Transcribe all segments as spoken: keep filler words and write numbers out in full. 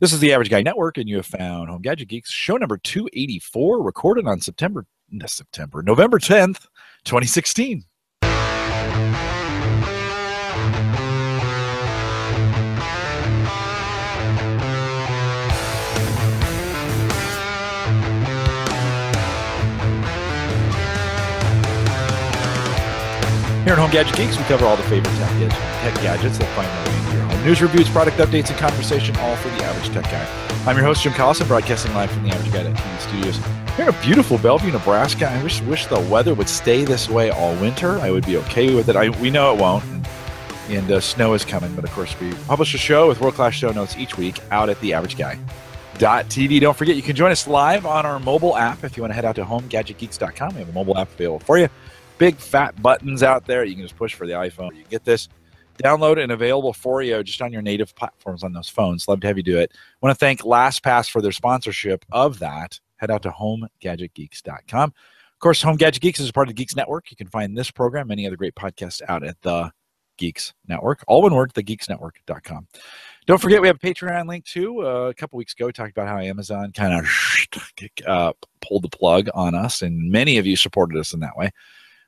This is the Average Guy Network, and you have found Home Gadget Geeks, show number two eighty-four, recorded on September, no, September, November tenth, twenty sixteen. Here at Home Gadget Geeks, we cover all the favorite tech, tech gadgets that find their way into your home. News, reviews, product updates, and conversation, all for the average tech guy. I'm your host, Jim Collison, broadcasting live from the Average Guy dot T V studios here in beautiful Bellevue, Nebraska. I wish, wish the weather would stay this way all winter. I would be okay with it. I, we know it won't, and, and uh, snow is coming. But, of course, we publish a show with world-class show notes each week out at the average guy dot T V. Don't forget, you can join us live on our mobile app if you want to head out to home gadget geeks dot com. We have a mobile app available for you. Big fat buttons out there. You can just push for the iPhone. You can get this download and available for you just on your native platforms on those phones. Love to have you do it. I want to thank LastPass for their sponsorship of that. Head out to home gadget geeks dot com. Of course, Home Gadget Geeks is a part of the Geeks Network. You can find this program, many other great podcasts out at the Geeks Network. All one word, the geeks network dot com. Don't forget, we have a Patreon link too. Uh, a couple weeks ago, we talked about how Amazon kind of uh, pulled the plug on us, and many of you supported us in that way.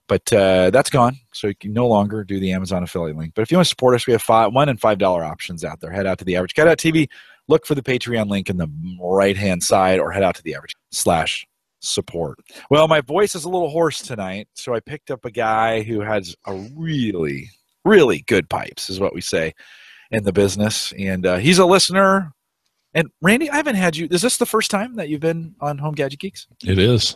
But uh, that's gone, so you can no longer do the Amazon affiliate link. But if you want to support us, we have five, one and five dollar options out there. Head out to the average guy dot T V, look for the Patreon link in the right-hand side, or head out to the average slash support. Well, my voice is a little hoarse tonight, so I picked up a guy who has a really, really good pipes, is what we say in the business. And uh, he's a listener. And, Randy, I haven't had you. Is this the first time that you've been on Home Gadget Geeks? It is.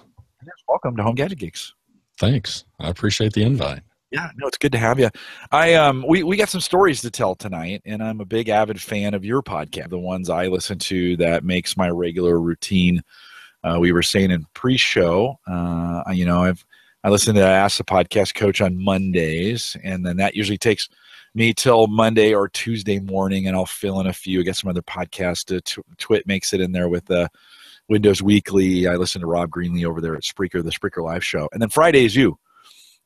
Welcome to Home Gadget Geeks. Thanks. I appreciate the invite. Yeah, no, it's good to have you. I um, we, we got some stories to tell tonight, and I'm a big avid fan of your podcast, the ones I listen to that makes my regular routine. Uh, we were saying in pre-show, uh, you know, I've I listen to I Ask the Podcast Coach on Mondays, and then that usually takes me till Monday or Tuesday morning, and I'll fill in a few. I got some other podcasts. Uh, Twit makes it in there with the uh, Windows Weekly. I listen to Rob Greenlee over there at Spreaker, the Spreaker Live Show. And then Friday is you.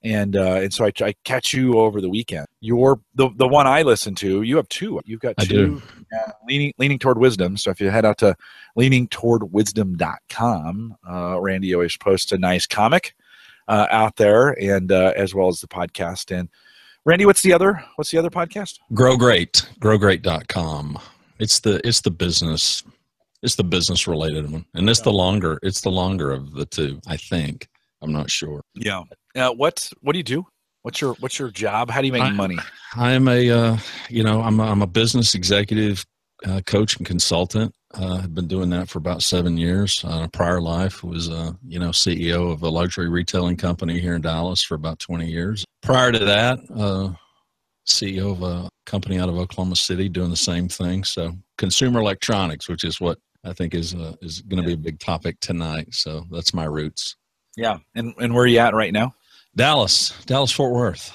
And uh, and so I, I catch you over the weekend. You're the, the one I listen to, you have two. You've got two. I do. Uh, leaning, leaning Toward Wisdom. So if you head out to leaning toward wisdom dot com, uh, Randy always posts a nice comic uh, out there, and uh, as well as the podcast. And Randy, what's the other, what's the other podcast? Grow Great, grow great dot com. It's the, it's the business It's the business-related one, and it's yeah. the longer. It's the longer of the two, I think. I'm not sure. Yeah. Uh, what What do you do? What's your What's your job? How do you make I, money? I'm a uh, you know I'm a, I'm a business executive uh, coach and consultant. Uh, I've been doing that for about seven years. Uh, prior life was uh, you know C E O of a luxury retailing company here in Dallas for about twenty years. Prior to that, uh, C E O of a company out of Oklahoma City, doing the same thing. So consumer electronics, which is what I think is uh, is going to yeah. be a big topic tonight. So that's my roots. Yeah. And and where are you at right now? Dallas, Dallas, Fort Worth.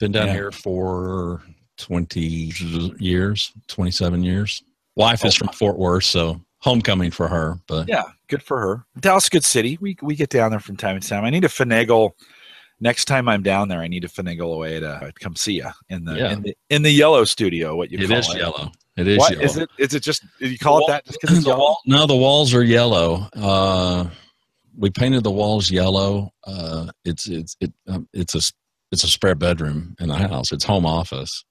Been down yeah. here for twenty years, twenty-seven years. Wife oh. is from Fort Worth, so homecoming for her. But yeah, good for her. Dallas, good city. We we get down there from time to time. I need to finagle. Next time I'm down there, I need to finagle away to uh, come see you in the, yeah. in the in the yellow studio. What you it call is it? Yellow. It is. What, yellow. Is it? Is it just? You call wall, it that? Just because it's yellow? No, the walls are yellow. Uh, we painted the walls yellow. Uh, it's it's it um, it's a it's a spare bedroom in the house. It's home office,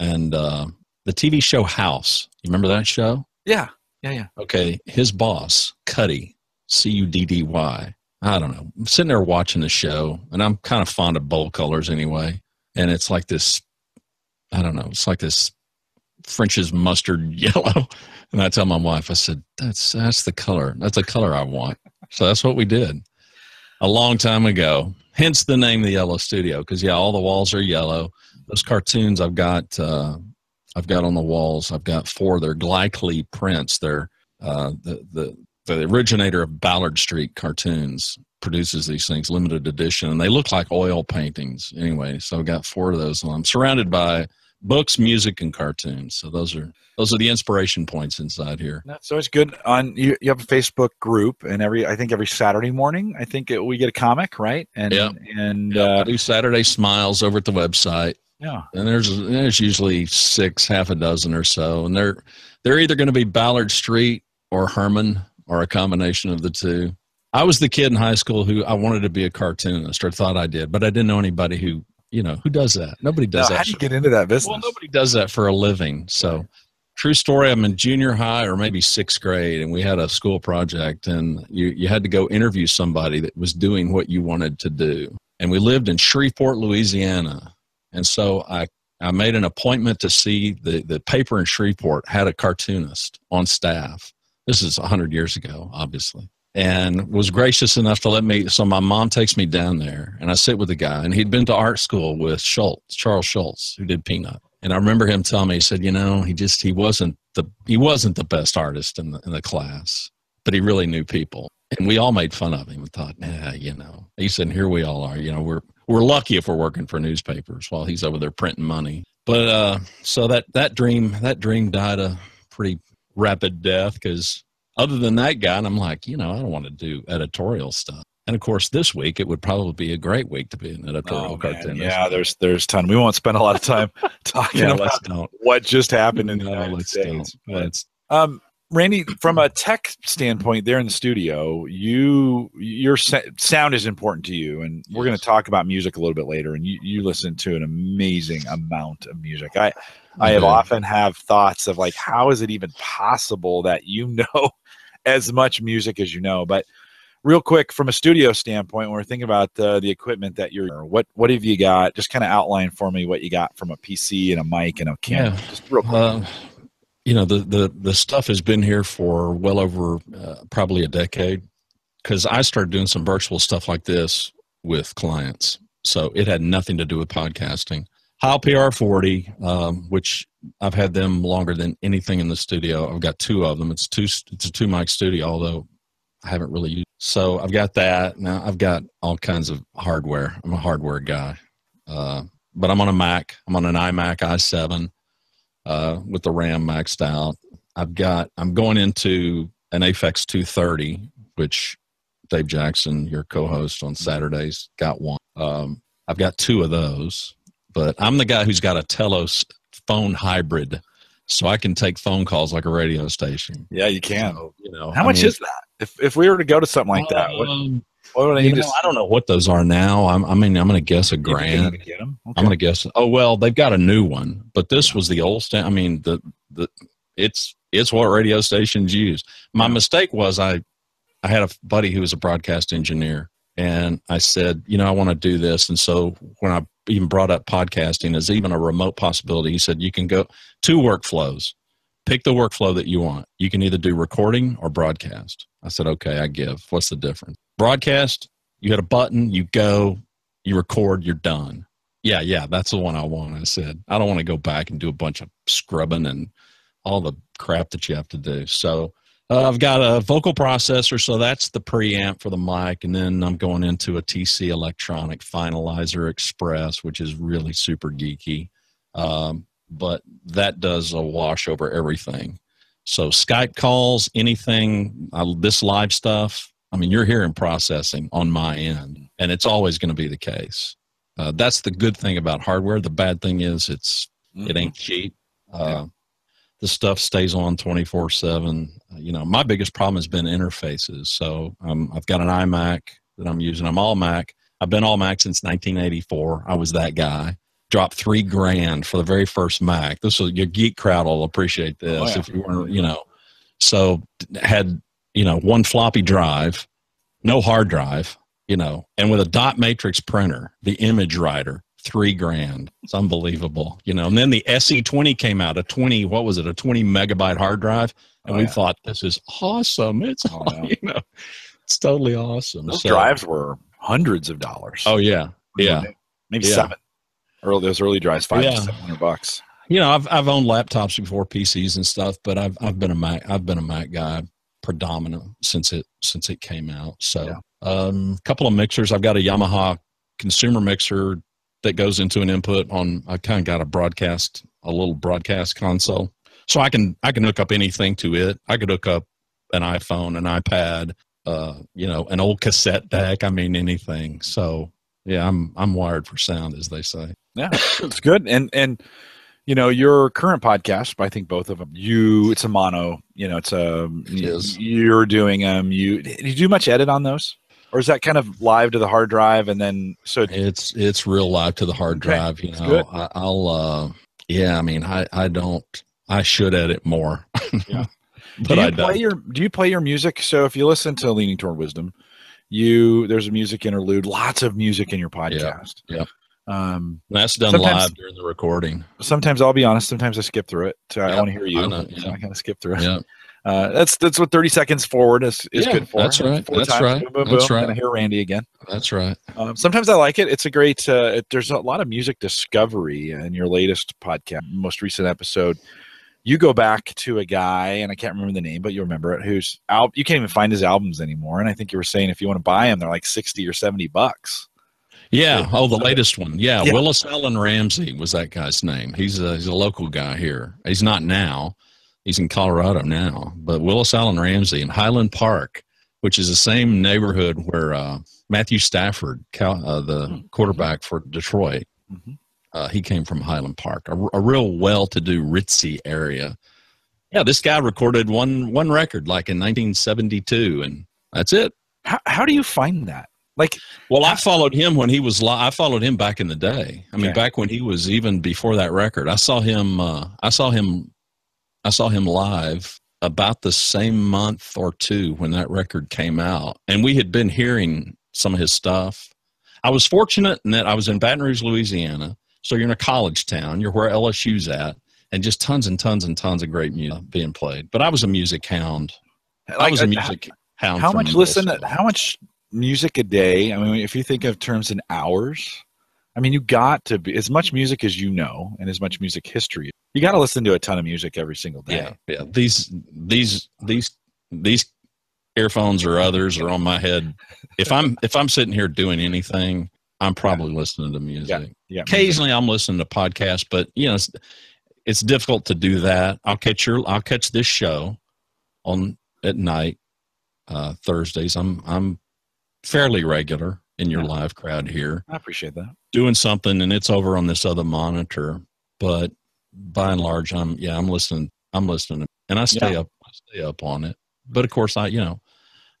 and uh, the T V show House. You remember that show? Yeah, yeah, yeah. Okay, his boss Cuddy, C U D D Y. I don't know. I'm sitting there watching the show, and I'm kind of fond of bold colors anyway. And it's like this, I don't know, it's like this French's mustard yellow. And I tell my wife, I said, that's, that's the color. That's the color I want. So that's what we did a long time ago. Hence the name, the Yellow Studio. Cause yeah, all the walls are yellow. Those cartoons I've got, uh, I've got on the walls, I've got four, they're Glyclee prints. They're, uh, the, the, The originator of Ballard Street cartoons produces these things, limited edition, and they look like oil paintings anyway. So I've got four of those, and I'm surrounded by books, music, and cartoons. So those are those are the inspiration points inside here. So it's good. On you, you have a Facebook group, and every I think every Saturday morning, I think it, we get a comic, right? And yeah, and yeah, uh, I do Saturday Smiles over at the website. Yeah. And there's there's usually six, half a dozen or so. And they're they're either going to be Ballard Street or Herman or a combination of the two. I was the kid in high school who I wanted to be a cartoonist, or thought I did, but I didn't know anybody who, you know, who does that. Nobody does no, that. How do you get into that business? Well, nobody does that for a living. So true story, I'm in junior high or maybe sixth grade, and we had a school project, and you, you had to go interview somebody that was doing what you wanted to do. And we lived in Shreveport, Louisiana. And so I, I made an appointment to see the, the paper in Shreveport had a cartoonist on staff. This is a hundred years ago, obviously. And was gracious enough to let me, so my mom takes me down there, and I sit with the guy, and he'd been to art school with Schultz, Charles Schultz, who did Peanut. And I remember him telling me, he said, you know, he just, he wasn't the, he wasn't the best artist in the, in the class, but he really knew people. And we all made fun of him and thought, nah, you know, he said, here we all are, you know, we're, we're lucky if we're working for newspapers while he's over there printing money. But, uh, so that, that dream, that dream died a pretty rapid death, because other than that guy, and I'm like, you know, I don't want to do editorial stuff. And of course, this week, it would probably be a great week to be an editorial oh, cartoonist. Yeah, there's there's a ton. We won't spend a lot of time talking yeah, about what just happened in the no, United let's States. Don't. But, let's. Um, Randy, from a tech standpoint there in the studio, you your sound is important to you. And we're yes. going to talk about music a little bit later. And you, you listen to an amazing amount of music. I, I have often have thoughts of like, how is it even possible that you know as much music as you know? But real quick, from a studio standpoint, when we're thinking about uh, the equipment that you're, what what have you got? Just kind of outline for me what you got from a P C and a mic and a camera. Yeah. Just real quick. Uh, you know, the, the, the stuff has been here for well over uh, probably a decade, because I started doing some virtual stuff like this with clients. So it had nothing to do with podcasting. Heil P R forty, um, which I've had them longer than anything in the studio. I've got two of them. It's two. It's a two mic studio, although I haven't really used it. So I've got that. Now I've got all kinds of hardware. I'm a hardware guy, uh, but I'm on a Mac. I'm on an iMac i seven uh, with the RAM maxed out. I've got, I'm going into an Aphex two thirty, which Dave Jackson, your co-host on Saturdays, got one. Um, I've got two of those, but I'm the guy who's got a Telos phone hybrid, so I can take phone calls like a radio station. Yeah, you can. So, you know, how I much mean, is that? If if we were to go to something like that, what, um, what would I, know, I don't know what those are now. I'm, I mean, I'm going to guess a grand. To get them? Okay. I'm going to guess. Oh well, they've got a new one, but this yeah. was the old stand. I mean, the the it's it's what radio stations use. My yeah. mistake was I I had a buddy who was a broadcast engineer, and I said, you know, I want to do this, and so when I even brought up podcasting as even a remote possibility, he said you can go two workflows. Pick the workflow that you want. You can either do recording or broadcast. I said, okay, I give. What's the difference? Broadcast, you hit a button, you go, you record, you're done. Yeah, yeah, that's the one I want. I said, I don't want to go back and do a bunch of scrubbing and all the crap that you have to do. So uh, I've got a vocal processor, so that's the preamp for the mic, and then I'm going into a T C Electronic Finalizer Express, which is really super geeky. Um, but that does a wash over everything. So Skype calls, anything, uh, this live stuff, I mean, you're hearing processing on my end, and it's always going to be the case. Uh, that's the good thing about hardware. The bad thing is it's mm-hmm. it ain't cheap. Uh, okay. The stuff stays on twenty-four seven. You know, my biggest problem has been interfaces. So um, I've got an iMac that I'm using. I'm all Mac. I've been all Mac since nineteen eighty-four. I was that guy. Dropped three grand for the very first Mac. This will, your geek crowd will appreciate this. Oh, yeah. If you weren't, you know, so had, you know, one floppy drive, no hard drive, you know, and with a dot matrix printer, the image writer, three grand. It's unbelievable, you know, and then the S E twenty came out, a twenty, what was it? A twenty megabyte hard drive. And oh, we yeah. thought, this is awesome. It's, oh, all, yeah. you know, it's totally awesome. Those so, drives were hundreds of dollars. Oh yeah. Yeah. Maybe yeah. seven. Early, those early drives, five yeah. to seven hundred bucks. You know, I've I've owned laptops before, P Cs and stuff, but I've I've been a Mac I've been a Mac guy predominant since it since it came out. So, yeah. um, a couple of mixers. I've got a Yamaha consumer mixer that goes into an input on. I kind of got a broadcast, a little broadcast console, so I can I can hook up anything to it. I could hook up an iPhone, an iPad, uh, you know, an old cassette deck. I mean, anything. So, yeah, I'm I'm wired for sound, as they say. Yeah, it's good. And, and, you know, your current podcast, I think both of them, you, it's a mono, you know, it's a, it is. You're doing them. Um, you, do you do much edit on those? Or is that kind of live to the hard drive? And then, so it's, it's real live to the hard okay. drive, you That's know, I, I'll, uh, yeah, I mean, I, I don't, I should edit more, yeah. but do you I play don't. Your, do you play your music? So if you listen to Leaning Toward Wisdom, you, there's a music interlude, lots of music in your podcast. Yeah. yeah. Um, that's done live during the recording. Sometimes I'll be honest. Sometimes I skip through it. So yep, I want to hear you. I, know, yeah. so I kind of skip through it. Yep. Uh, that's, that's what thirty seconds forward is, is yeah, good for. That's right. Four that's times, right. Boom, boom, that's boom, right. And I hear Randy again. That's right. Um, sometimes I like it. It's a great, uh, it, there's a lot of music discovery in your latest podcast, most recent episode. You go back to a guy, and I can't remember the name, but you remember it, who's out. You can't even find his albums anymore. And I think you were saying if you want to buy them, they're like sixty or seventy bucks. Yeah. Oh, the latest one. Yeah. yeah. Willis Allen Ramsey was that guy's name. He's a, he's a local guy here. He's not now. He's in Colorado now. But Willis Allen Ramsey in Highland Park, which is the same neighborhood where uh, Matthew Stafford, Cal, uh, the quarterback for Detroit, mm-hmm. uh, he came from Highland Park, a, a real well-to-do ritzy area. Yeah, this guy recorded one one record like in nineteen seventy-two, and that's it. How, how do you find that? Like, well, I followed him when he was live. I followed him back in the day. I mean, okay. back when he was even before that record, I saw him, uh, I saw him, I saw him live about the same month or two when that record came out. And we had been hearing some of his stuff. I was fortunate in that I was in Baton Rouge, Louisiana. So you're in a college town, you're where L S U's at, and just tons and tons and tons of great music being played. But I was a music hound. Like, I was a music how, hound. How much listen, to, how much, music a day. I mean, if you think of terms in hours, I mean, you got to be as much music as you know, and as much music history. You got to listen to a ton of music every single day. Yeah, yeah. These, these, these, these earphones or others are on my head. If I'm, if I'm sitting here doing anything, I'm probably yeah. listening to music. Yeah. Yeah. Occasionally I'm listening to podcasts, but you know, it's, it's difficult to do that. I'll catch your, I'll catch this show on at night, uh, Thursdays. I'm, I'm, fairly regular in your yeah. live crowd here. I appreciate that. Doing something, and it's over on this other monitor, but by and large, I'm, yeah, I'm listening. I'm listening, and I stay yeah. up, I stay up on it. But of course I, you know,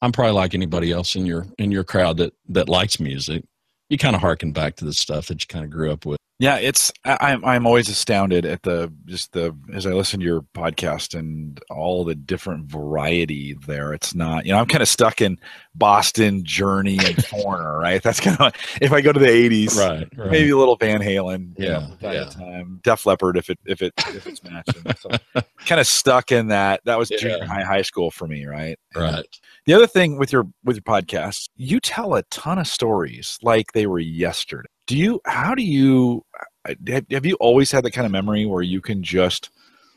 I'm probably like anybody else in your, in your crowd that, that likes music. You kind of harken back to the stuff that you kind of grew up with. Yeah. It's, I, I'm, I'm always astounded at the, just the, as I listen to your podcast and all the different variety there, it's not, you know, I'm kind of stuck in Boston, Journey, and Foreigner, right? That's kind of, if I go to the eighties, right, right. maybe a little Van Halen, yeah, you know, by yeah. the time, Def Leppard, if it, if it, if it's matching. So kind of stuck in that, that was yeah. junior high, high school for me. Right. Right. And the other thing with your, with your podcast, you tell a ton of stories like they were yesterday. Do you, how do you, have you always had that kind of memory where you can just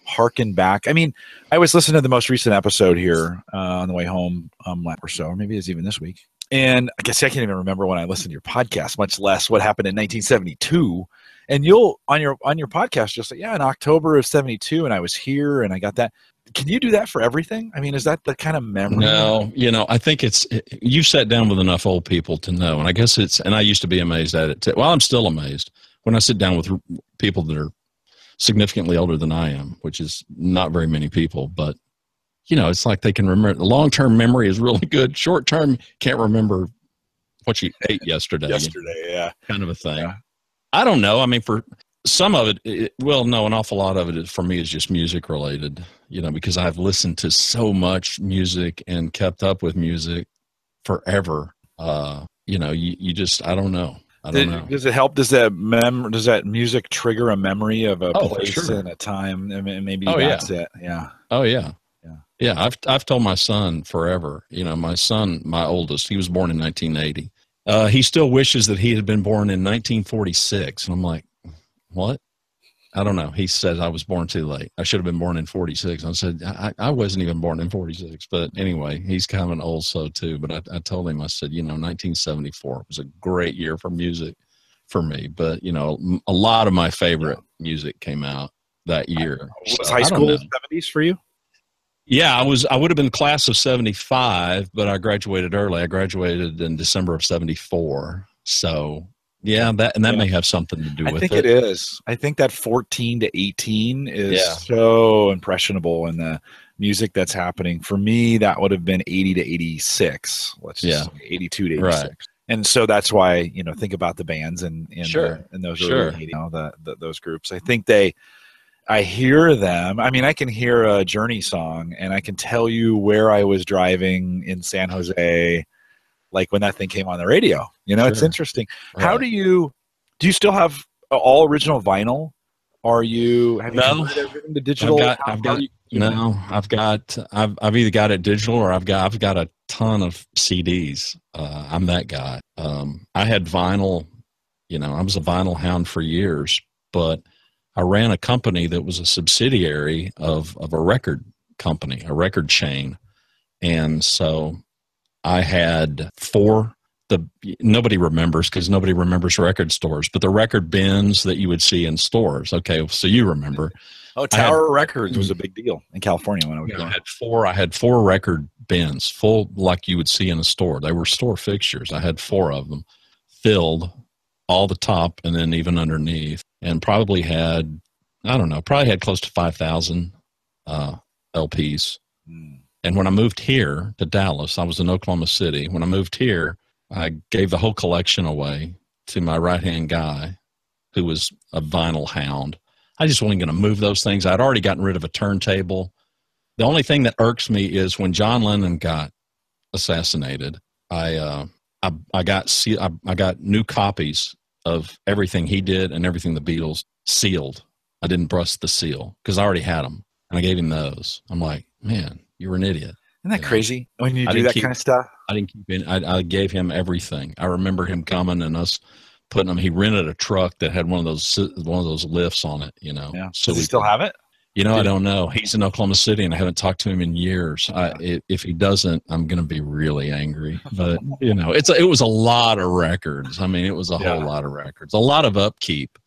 harken back? I mean, I was listening to the most recent episode here uh, on the way home um, or so, or maybe it's even this week. And I guess I can't even remember when I listened to your podcast, much less what happened in nineteen seventy-two. And you'll, on your, on your podcast, just say, yeah, in October of seventy-two, and I was here and I got that. Can you do that for everything? I mean, is that the kind of memory? No, you know, I think it's, you've sat down with enough old people to know. And I guess it's, and I used to be amazed at it too. Well, I'm still amazed when I sit down with people that are significantly older than I am, which is not very many people, but you know, it's like they can remember. Long-term memory is really good. Short-term, can't remember what you ate yesterday. yesterday, yeah. Kind of a thing. Yeah. I don't know. I mean, for some of it, it, well, no, an awful lot of it is, for me is just music related, you know, because I've listened to so much music and kept up with music forever. Uh, you know, you, you just, I don't know. I don't does, know. Does it help? Does that mem? Does that music trigger a memory of a oh, place sure. and a time? I mean, maybe oh, that's yeah. it. Yeah. Oh yeah. Yeah. Yeah. I've, I've told my son forever, you know, my son, my oldest, he was born in nineteen eighty. Uh, he still wishes that he had been born in nineteen forty-six. And I'm like, what? I don't know. He says, I was born too late. I should have been born in forty-six. I said, I, I wasn't even born in forty-six. But anyway, he's kind of an old so too. But I, I told him, I said, you know, nineteen seventy-four was a great year for music for me. But, you know, a lot of my favorite music came out that year. Was so, high school seventies for you? Yeah, I was. I would have been class of seventy-five, but I graduated early. I graduated in December of seventy-four. So, Yeah, that and that yeah. may have something to do I with it. I think it is. I think that fourteen to eighteen is yeah. so impressionable in the music that's happening. For me, that would have been eighty to eighty-six. Let's just yeah. say eighty-two to eighty-six. Right. And so that's why, you know, think about the bands and and, sure. the, and those sure. early, you know, the, the, those groups. I think they I hear them. I mean, I can hear a Journey song and I can tell you where I was driving in San Jose, like when that thing came on the radio. You know, sure. it's interesting. Right. How do you, do you still have all original vinyl? Are you, have you no. written to digital? I've got, I've got, you, you no, know? I've got, I've, I've either got it digital or I've got, I've got a ton of C Ds. Uh, I'm that guy. Um, I had vinyl, you know, I was a vinyl hound for years, but I ran a company that was a subsidiary of, of a record company, a record chain. And so I had four, the nobody remembers because nobody remembers record stores, but the record bins that you would see in stores. Okay, so you remember. Oh, Tower had, Records was a big deal in California when I was yeah, growing. I had four, I had four record bins, full like you would see in a store. They were store fixtures. I had four of them filled, all the top and then even underneath, and probably had, I don't know, probably had close to five thousand uh, L Ps. Mm. And when I moved here to Dallas, I was in Oklahoma City. When I moved here, I gave the whole collection away to my right-hand guy, who was a vinyl hound. I just wasn't going to move those things. I'd already gotten rid of a turntable. The only thing that irks me is when John Lennon got assassinated, I uh, I, I got see, I, I got new copies of everything he did and everything the Beatles sealed. I didn't bust the seal because I already had them, and I gave him those. I'm like, man. You were an idiot. Isn't that you know? crazy when you do that keep, kind of stuff? I didn't keep in. I, I gave him everything. I remember him coming and us putting him. He rented a truck that had one of those one of those lifts on it. You know. Yeah. So Does we he still have it. You know, Did I don't know. He's in Oklahoma City, and I haven't talked to him in years. Yeah. I, if he doesn't, I'm going to be really angry. But you know, it's a, it was a lot of records. I mean, it was a yeah. whole lot of records. A lot of upkeep.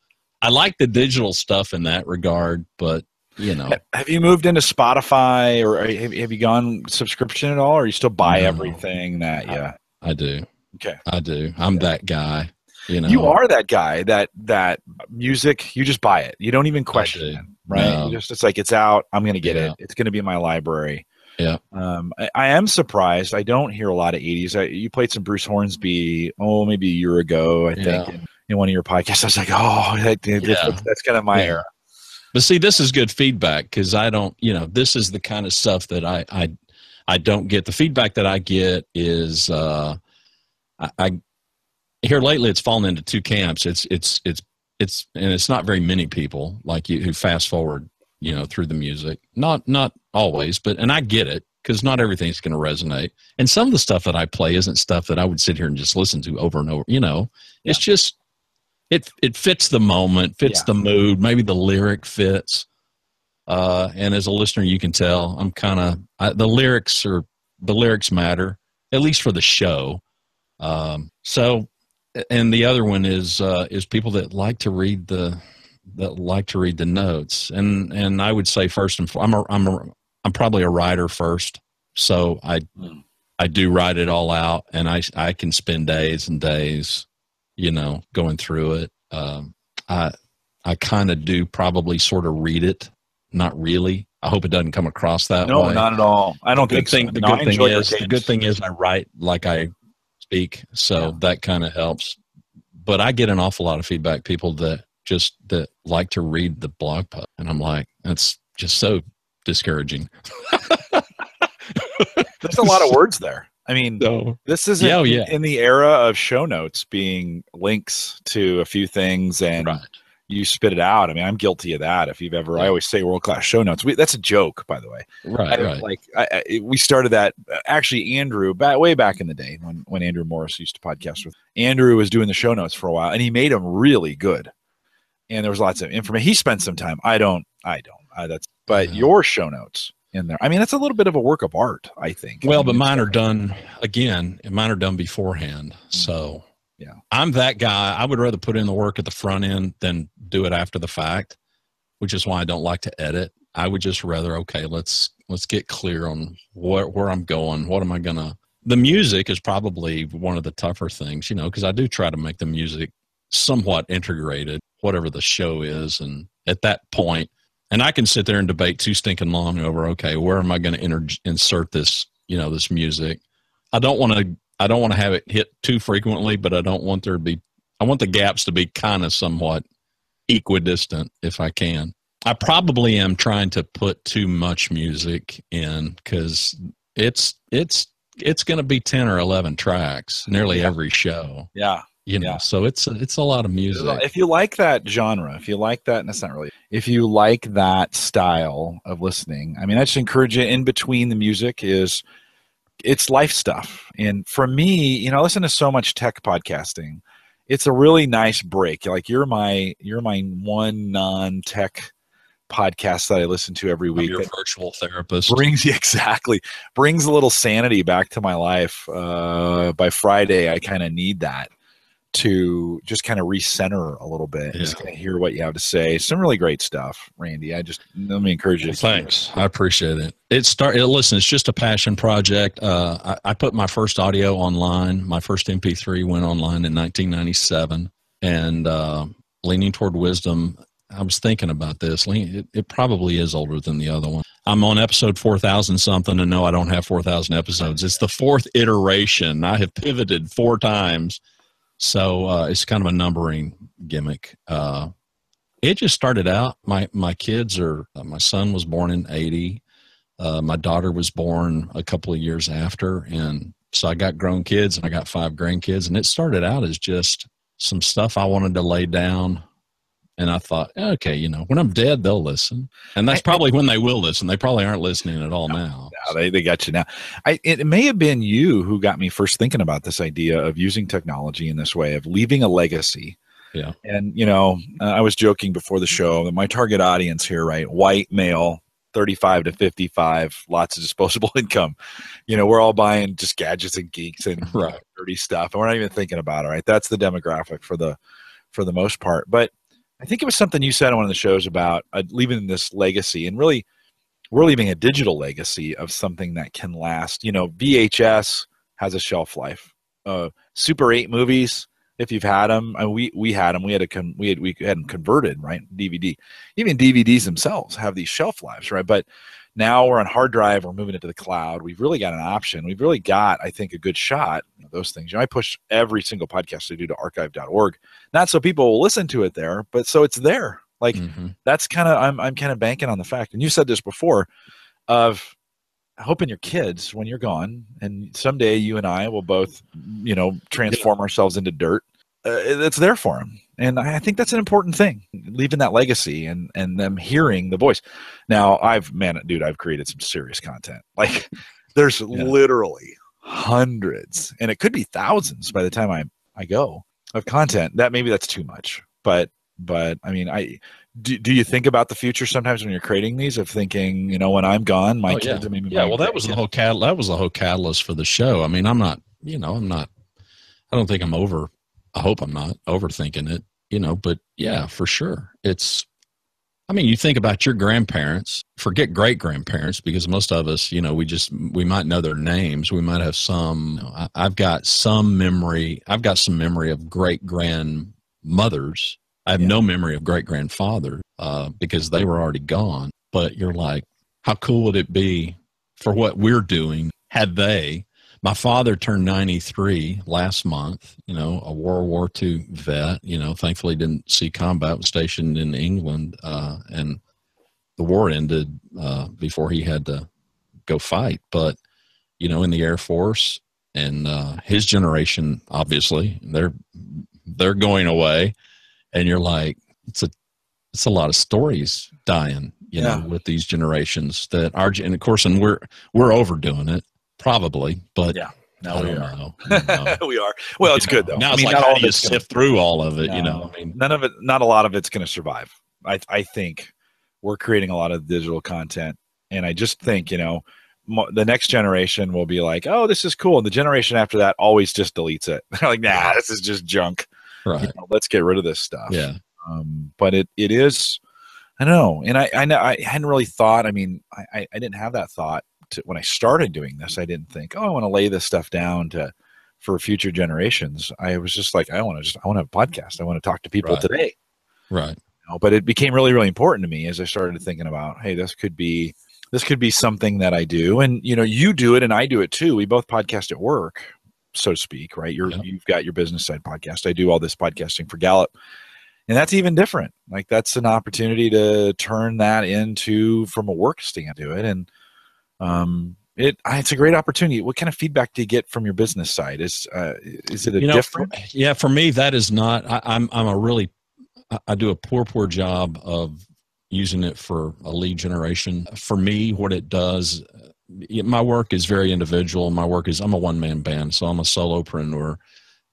I like the digital stuff in that regard, but. You know, have you moved into Spotify or have you gone subscription at all? Or you still buy no, everything that? Yeah, I, I do. Okay, I do. I'm yeah. that guy. You know, you are that guy that that music. You just buy it. You don't even question it, right? No. You just it's like it's out. I'm gonna get yeah. it. It's gonna be in my library. Yeah. Um, I, I am surprised. I don't hear a lot of eighties. I, you played some Bruce Hornsby. Oh, maybe a year ago, I think, yeah. in, in one of your podcasts. I was like, oh, that, yeah. that's, that's kind of my yeah. era. But see, this is good feedback because I don't, you know, this is the kind of stuff that I, I, I don't get. The feedback that I get is, uh, I, I here lately it's fallen into two camps. It's, it's, it's, it's, and it's not very many people like you who fast forward, you know, through the music. Not, not always, but, and I get it because not everything's going to resonate. And some of the stuff that I play isn't stuff that I would sit here and just listen to over and over, you know, yeah. it's just, It it fits the moment, fits yeah. the mood. Maybe the lyric fits. Uh, and as a listener, you can tell I'm kind of the lyrics are the lyrics matter at least for the show. Um, so, and the other one is uh, is people that like to read the that like to read the notes. And and I would say first and I'm a, I'm a, I'm probably a writer first, so I mm. I do write it all out, and I I can spend days and days. You know, going through it, um, I I kind of do probably sort of read it, not really. I hope it doesn't come across that way. No, not at all. I don't think so. The good thing is the good thing is I write like I speak, so that kind of helps. But I get an awful lot of feedback, people that just that like to read the blog post, and I'm like, that's just so discouraging. There's a lot of words there. I mean, so, this is yeah, yeah. in the era of show notes being links to a few things and right. you spit it out. I mean, I'm guilty of that. If you've ever, yeah. I always say world-class show notes. We, that's a joke, by the way. Right, I, right. Like I, I, we started that, actually, Andrew, back, way back in the day when, when Andrew Morris used to podcast with, Andrew was doing the show notes for a while and he made them really good. And there was lots of information. He spent some time. I don't, I don't, I, that's, but yeah. your show notes. In there. I mean, that's a little bit of a work of art, I think. Well, I mean, but mine are done again, and mine are done beforehand. So yeah, I'm that guy. I would rather put in the work at the front end than do it after the fact, which is why I don't like to edit. I would just rather, okay, let's, let's get clear on what, where I'm going. What am I going to, the music is probably one of the tougher things, you know, cause I do try to make the music somewhat integrated, whatever the show is. And at that point, and I can sit there and debate too stinking long over, okay, where am I going to inter- insert this, you know, this music? I don't want to, I don't want to have it hit too frequently, but I don't want there to be, I want the gaps to be kind of somewhat equidistant if I can. I probably am trying to put too much music in because it's, it's, it's going to be ten or eleven tracks nearly yeah. every show. Yeah. You know, yeah. so it's, it's a lot of music. If you like that genre, if you like that, and it's not really, if you like that style of listening, I mean, I just encourage you in between the music is it's life stuff. And for me, you know, I listen to so much tech podcasting. It's a really nice break. Like you're my, you're my one non-tech podcast that I listen to every week. I'm your virtual therapist. Brings exactly brings a little sanity back to my life. Uh, by Friday, I kind of need that to just kind of recenter a little bit. Yeah. Just kind of hear what you have to say. Some really great stuff, Randy. I just let me encourage you. Thanks, I appreciate it. It started. Listen, it's just a passion project. Uh, I, I put my first audio online. My first M P three went online in nineteen ninety-seven, and uh, Leaning Toward Wisdom. I was thinking about this. It, it probably is older than the other one. I'm on episode four thousand something, and no, I don't have four thousand episodes. It's the fourth iteration. I have pivoted four times. So uh, it's kind of a numbering gimmick. Uh, it just started out. My, my kids are, uh, my son was born in eighty. Uh, my daughter was born a couple of years after. And so I got grown kids and I got five grandkids. And it started out as just some stuff I wanted to lay down. And I thought, okay, you know, when I'm dead, they'll listen. And that's probably when they will listen. They probably aren't listening at all no, now. No, they, they got you now. I, it may have been you who got me first thinking about this idea of using technology in this way, of leaving a legacy. Yeah. And, you know, I was joking before the show that my target audience here, right, white, male, thirty-five to fifty-five, lots of disposable income. You know, we're all buying just gadgets and geeks and right. dirty stuff. And we're not even thinking about it, right? That's the demographic for the for the most part. But I think it was something you said on one of the shows about uh, leaving this legacy, and really we're leaving a digital legacy of something that can last. You know, V H S has a shelf life. Uh, Super eight movies, if you've had them, and we we had them. We had a con- we had we had them converted, right? D V D. Even D V Ds themselves have these shelf lives, right? But now we're on hard drive. We're moving it to the cloud. We've really got an option. We've really got, I think, a good shot at those things. You know, I push every single podcast I do to archive dot org, not so people will listen to it there, but so it's there. Like mm-hmm. that's kind of, I'm I'm kind of banking on the fact. And you said this before, of hoping your kids, when you're gone, and someday you and I will both, you know, transform yeah. ourselves into dirt. Uh, it's there for them. And I think that's an important thing, leaving that legacy and, and them hearing the voice. Now, I've, man, dude, I've created some serious content. Like, there's yeah. literally hundreds, and it could be thousands by the time I, I go, of content. That maybe that's too much. But, but I mean, I do, do you think about the future sometimes when you're creating these, of thinking, you know, when I'm gone, my oh, kids yeah. are maybe. Yeah, well, that was, the whole cat- that was the whole catalyst for the show. I mean, I'm not, you know, I'm not, I don't think I'm over. I hope I'm not overthinking it, you know, but yeah, for sure. It's, I mean, you think about your grandparents, forget great grandparents, because most of us, you know, we just, we might know their names. We might have some, you know, I've got some memory. I've got some memory of great grandmothers. I have yeah. no memory of great grandfather uh, because they were already gone, but you're like, how cool would it be for what we're doing had they? My father turned ninety-three last month, you know, a World War Two vet, you know, thankfully didn't see combat, was stationed in England, uh, and the war ended uh, before he had to go fight. But, you know, in the Air Force, and uh, his generation, obviously, they're they're going away, and you're like, it's a, it's a lot of stories dying, you yeah. know, with these generations that are, and of course, and we're we're overdoing it. Probably, but yeah, now we are. Know, know. we are. Well, it's you good know. Though. Now I mean, it's like how do you sift through all of it? No, you know, I mean, none of it. Not a lot of it's going to survive. I I think we're creating a lot of digital content, and I just think you know mo- the next generation will be like, oh, this is cool, and the generation after that always just deletes it. They're like, nah, this is just junk. Right. You know, let's get rid of this stuff. Yeah. Um, but it it is. I know, and I I know I hadn't really thought. I mean, I I, I didn't have that thought. To, when I started doing this, I didn't think, oh, I want to lay this stuff down to for future generations, I was just like, I want to just, I want to have a podcast. I want to talk to people right. today. Right. You know, but it became really, really important to me as I started thinking about, hey, this could be, this could be something that I do. And, you know, you do it and I do it too. We both podcast at work, so to speak, right? You're, yeah. You've got your business side podcast. I do all this podcasting for Gallup. And that's even different. Like that's an opportunity to turn that into from a work stand to it. And um, it it's a great opportunity. What kind of feedback do you get from your business side? Is uh, is it a you know, different? For, yeah, for me, that is not. I, I'm I'm a really I do a poor poor job of using it for a lead generation. For me, what it does, my work is very individual. My work is I'm a one man band, so I'm a solopreneur.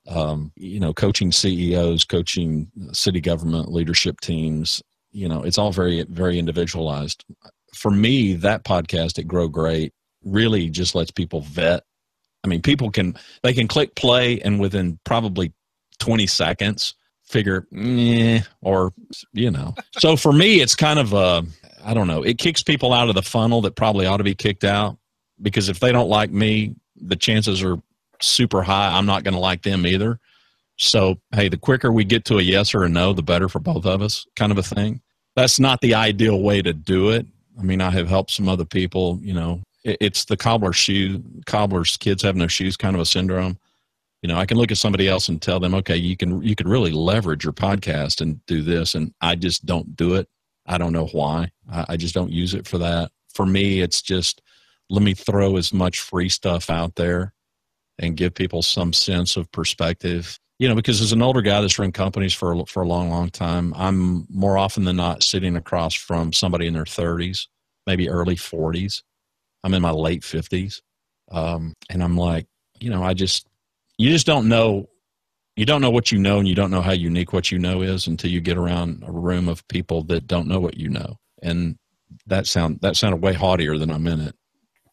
Um, you know, coaching C E Os, coaching city government leadership teams, you know, it's all very, very individualized. For me, that podcast at Grow Great really just lets people vet. I mean, people can, they can click play and within probably twenty seconds figure, eh, or, you know. So for me, it's kind of a, I don't know, it kicks people out of the funnel that probably ought to be kicked out, because if they don't like me, the chances are super high I'm not going to like them either. So hey, the quicker we get to a yes or a no, the better for both of us, kind of a thing. That's not the ideal way to do it. I mean, I have helped some other people, you know, it's the cobbler shoe cobbler's kids have no shoes kind of a syndrome. You know, I can look at somebody else and tell them, okay, you can you can really leverage your podcast and do this, and I just don't do it. I don't know why. I, I just don't use it for that. For me, it's just let me throw as much free stuff out there and give people some sense of perspective, you know, because as an older guy that's run companies for, for a long, long time, I'm more often than not sitting across from somebody in their thirties, maybe early forties. I'm in my late fifties. Um, and I'm like, you know, I just, you just don't know, you don't know what you know, and you don't know how unique what you know is until you get around a room of people that don't know what you know. And that sound, that sounded way haughtier than I meant it.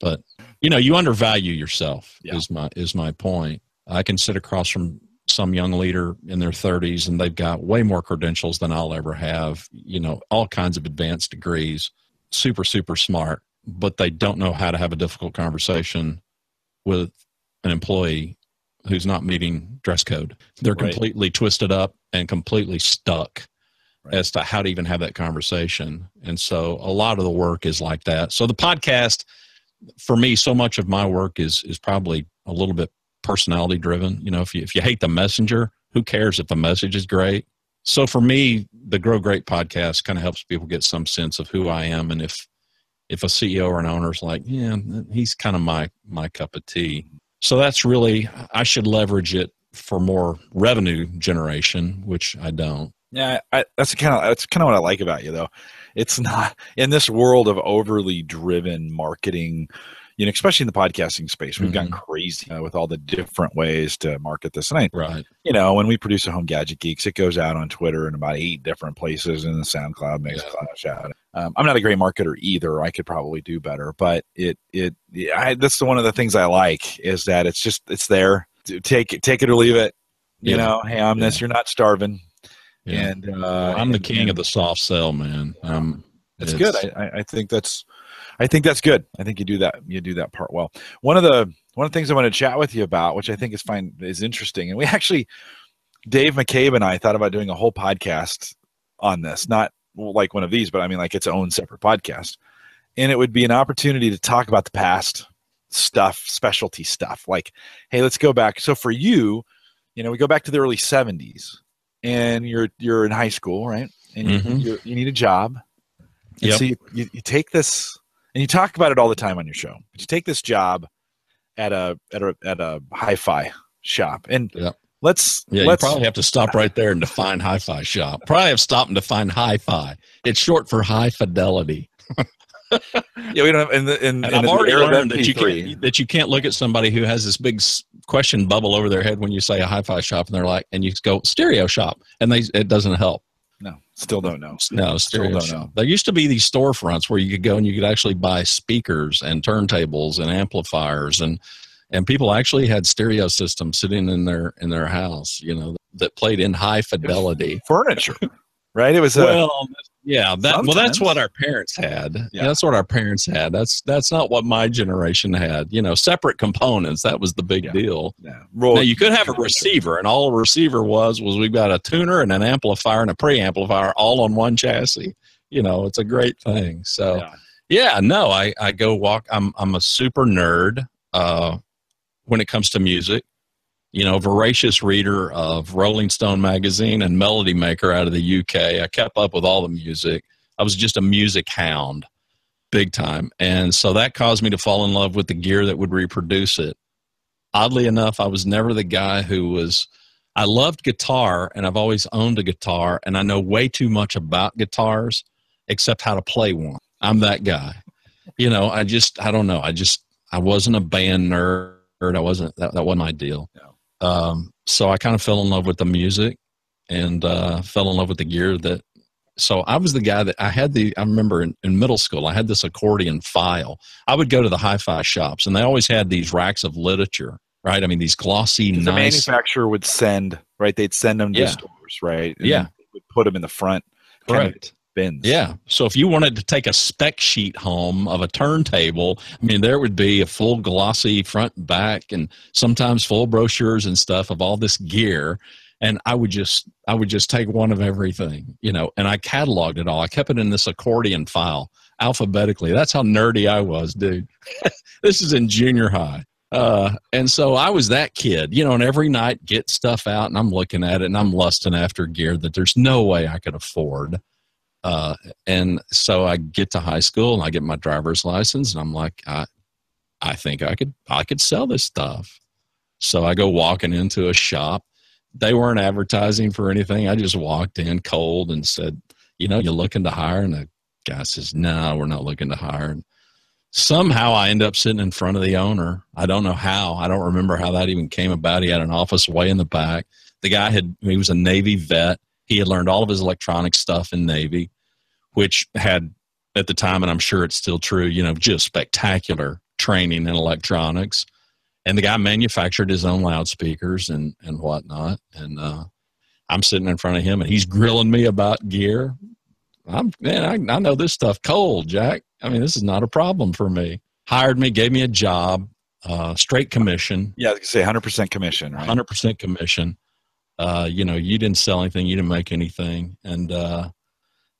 But, you know, you undervalue yourself, yeah. is my is my point. I can sit across from some young leader in their thirties, and they've got way more credentials than I'll ever have, you know, all kinds of advanced degrees, super, super smart, but they don't know how to have a difficult conversation with an employee who's not meeting dress code. They're right. completely twisted up and completely stuck. Right. As to how to even have that conversation. And so a lot of the work is like that. So the podcast... for me, so much of my work is is probably a little bit personality driven. You know, if you if you hate the messenger, who cares if the message is great? So for me, the Grow Great podcast kind of helps people get some sense of who I am. And if if a C E O or an owner is like, yeah, he's kind of my my cup of tea. So that's really, I should leverage it for more revenue generation, which I don't. Yeah, I, that's kind of that's kind of what I like about you, though. It's not in this world of overly driven marketing, you know, especially in the podcasting space. We've mm-hmm. gotten crazy uh, with all the different ways to market this. And I, right. you know, when we produce a Home Gadget Geeks, it goes out on Twitter and about eight different places in the SoundCloud, MixCloud, shout. Um, I'm not a great marketer either. I could probably do better, but it it I, that's one of the things I like is that it's just it's there. Take it, take it or leave it. You yeah. know, hey, I'm yeah. this. You're not starving. Yeah. And uh, well, I'm the king and, of the soft sell, man. Um, that's it's, good. I, I think that's, I think that's good. I think you do that. You do that part well. One of the one of the things I want to chat with you about, which I think is fine, is interesting. And we actually, Dave McCabe and I thought about doing a whole podcast on this, not like one of these, but I mean like its own separate podcast. And it would be an opportunity to talk about the past stuff, specialty stuff. Like, hey, let's go back. So for you, you know, we go back to the early seventies. And you're you're in high school, right? And you mm-hmm. you, you need a job. And yep. so you, you, you take this, and you talk about it all the time on your show. But you take this job at a at a at a hi-fi shop, and yep. let's yeah, let's, you probably have to stop right there and define hi-fi shop. Probably have stopped and defined hi-fi. It's short for high fidelity. yeah, we don't have. And, the, and, and, and I've already learned that you can't that you can't look at somebody who has this big question bubble over their head when you say a hi-fi shop, and they're like, and you go stereo shop, and they it doesn't help. No, still don't know. No, stereo still don't shop. Know. There used to be these storefronts where you could go and you could actually buy speakers and turntables and amplifiers, and and people actually had stereo systems sitting in their in their house, you know, that played in high fidelity furniture. right? It was a, well, yeah. That, well, that's what our parents had. Yeah. Yeah, that's what our parents had. That's that's not what my generation had. You know, separate components. That was the big yeah. deal. Yeah. Now you could have a receiver, and all a receiver was was we've got a tuner and an amplifier and a preamplifier all on one chassis. You know, it's a great thing. So, yeah, yeah no, I I go walk. I'm I'm a super nerd uh, when it comes to music. You know, voracious reader of Rolling Stone magazine and melody maker out of the U K. I kept up with all the music. I was just a music hound, big time. And so that caused me to fall in love with the gear that would reproduce it. Oddly enough, I was never the guy who was, I loved guitar and I've always owned a guitar and I know way too much about guitars except how to play one. I'm that guy. You know, I just, I don't know. I just, I wasn't a band nerd. I wasn't, that, that wasn't my deal. No. Um, so I kind of fell in love with the music and, uh, fell in love with the gear that, so I was the guy that I had the, I remember in, in middle school, I had this accordion file. I would go to the hi-fi shops and they always had these racks of literature, right? I mean, these glossy, nice. The manufacturer would send, right? They'd send them to yeah. stores, right? And yeah. They would put them in the front kind of bins. Yeah. So if you wanted to take a spec sheet home of a turntable, I mean, there would be a full glossy front and back and sometimes full brochures and stuff of all this gear. And I would just, I would just take one of everything, you know, and I cataloged it all. I kept it in this accordion file alphabetically. That's how nerdy I was, dude. This is in junior high. Uh, and so I was that kid, you know, and every night get stuff out and I'm looking at it and I'm lusting after gear that there's no way I could afford. Uh, and so I get to high school and I get my driver's license and I'm like, I, I think I could, I could sell this stuff. So I go walking into a shop. They weren't advertising for anything. I just walked in cold and said, you know, you're looking to hire. And the guy says, no, we're not looking to hire. And somehow I end up sitting in front of the owner. I don't know how, I don't remember how that even came about. He had an office way in the back. The guy had, he was a Navy vet. He had learned all of his electronic stuff in Navy, which had at the time, and I'm sure it's still true, you know, just spectacular training in electronics. And the guy manufactured his own loudspeakers and, and whatnot. And uh, I'm sitting in front of him and he's grilling me about gear. I'm, man, I, I know this stuff cold, Jack. I mean, this is not a problem for me. Hired me, gave me a job, uh, straight commission. Yeah, I could say one hundred percent commission, right? one hundred percent commission. Uh, you know, you didn't sell anything, you didn't make anything. And, uh,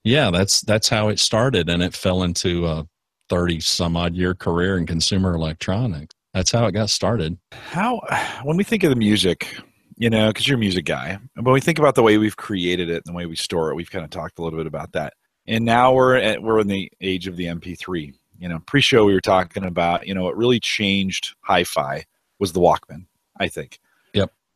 yeah, that's, that's how it started. And it fell into a thirty some odd year career in consumer electronics. That's how it got started. How, when we think of the music, you know, cause you're a music guy, but we think about the way we've created it and the way we store it. We've kind of talked a little bit about that. And now we're at, we're in the age of the M P three, you know, pre-show we were talking about, you know, what really changed hi-fi was the Walkman, I think.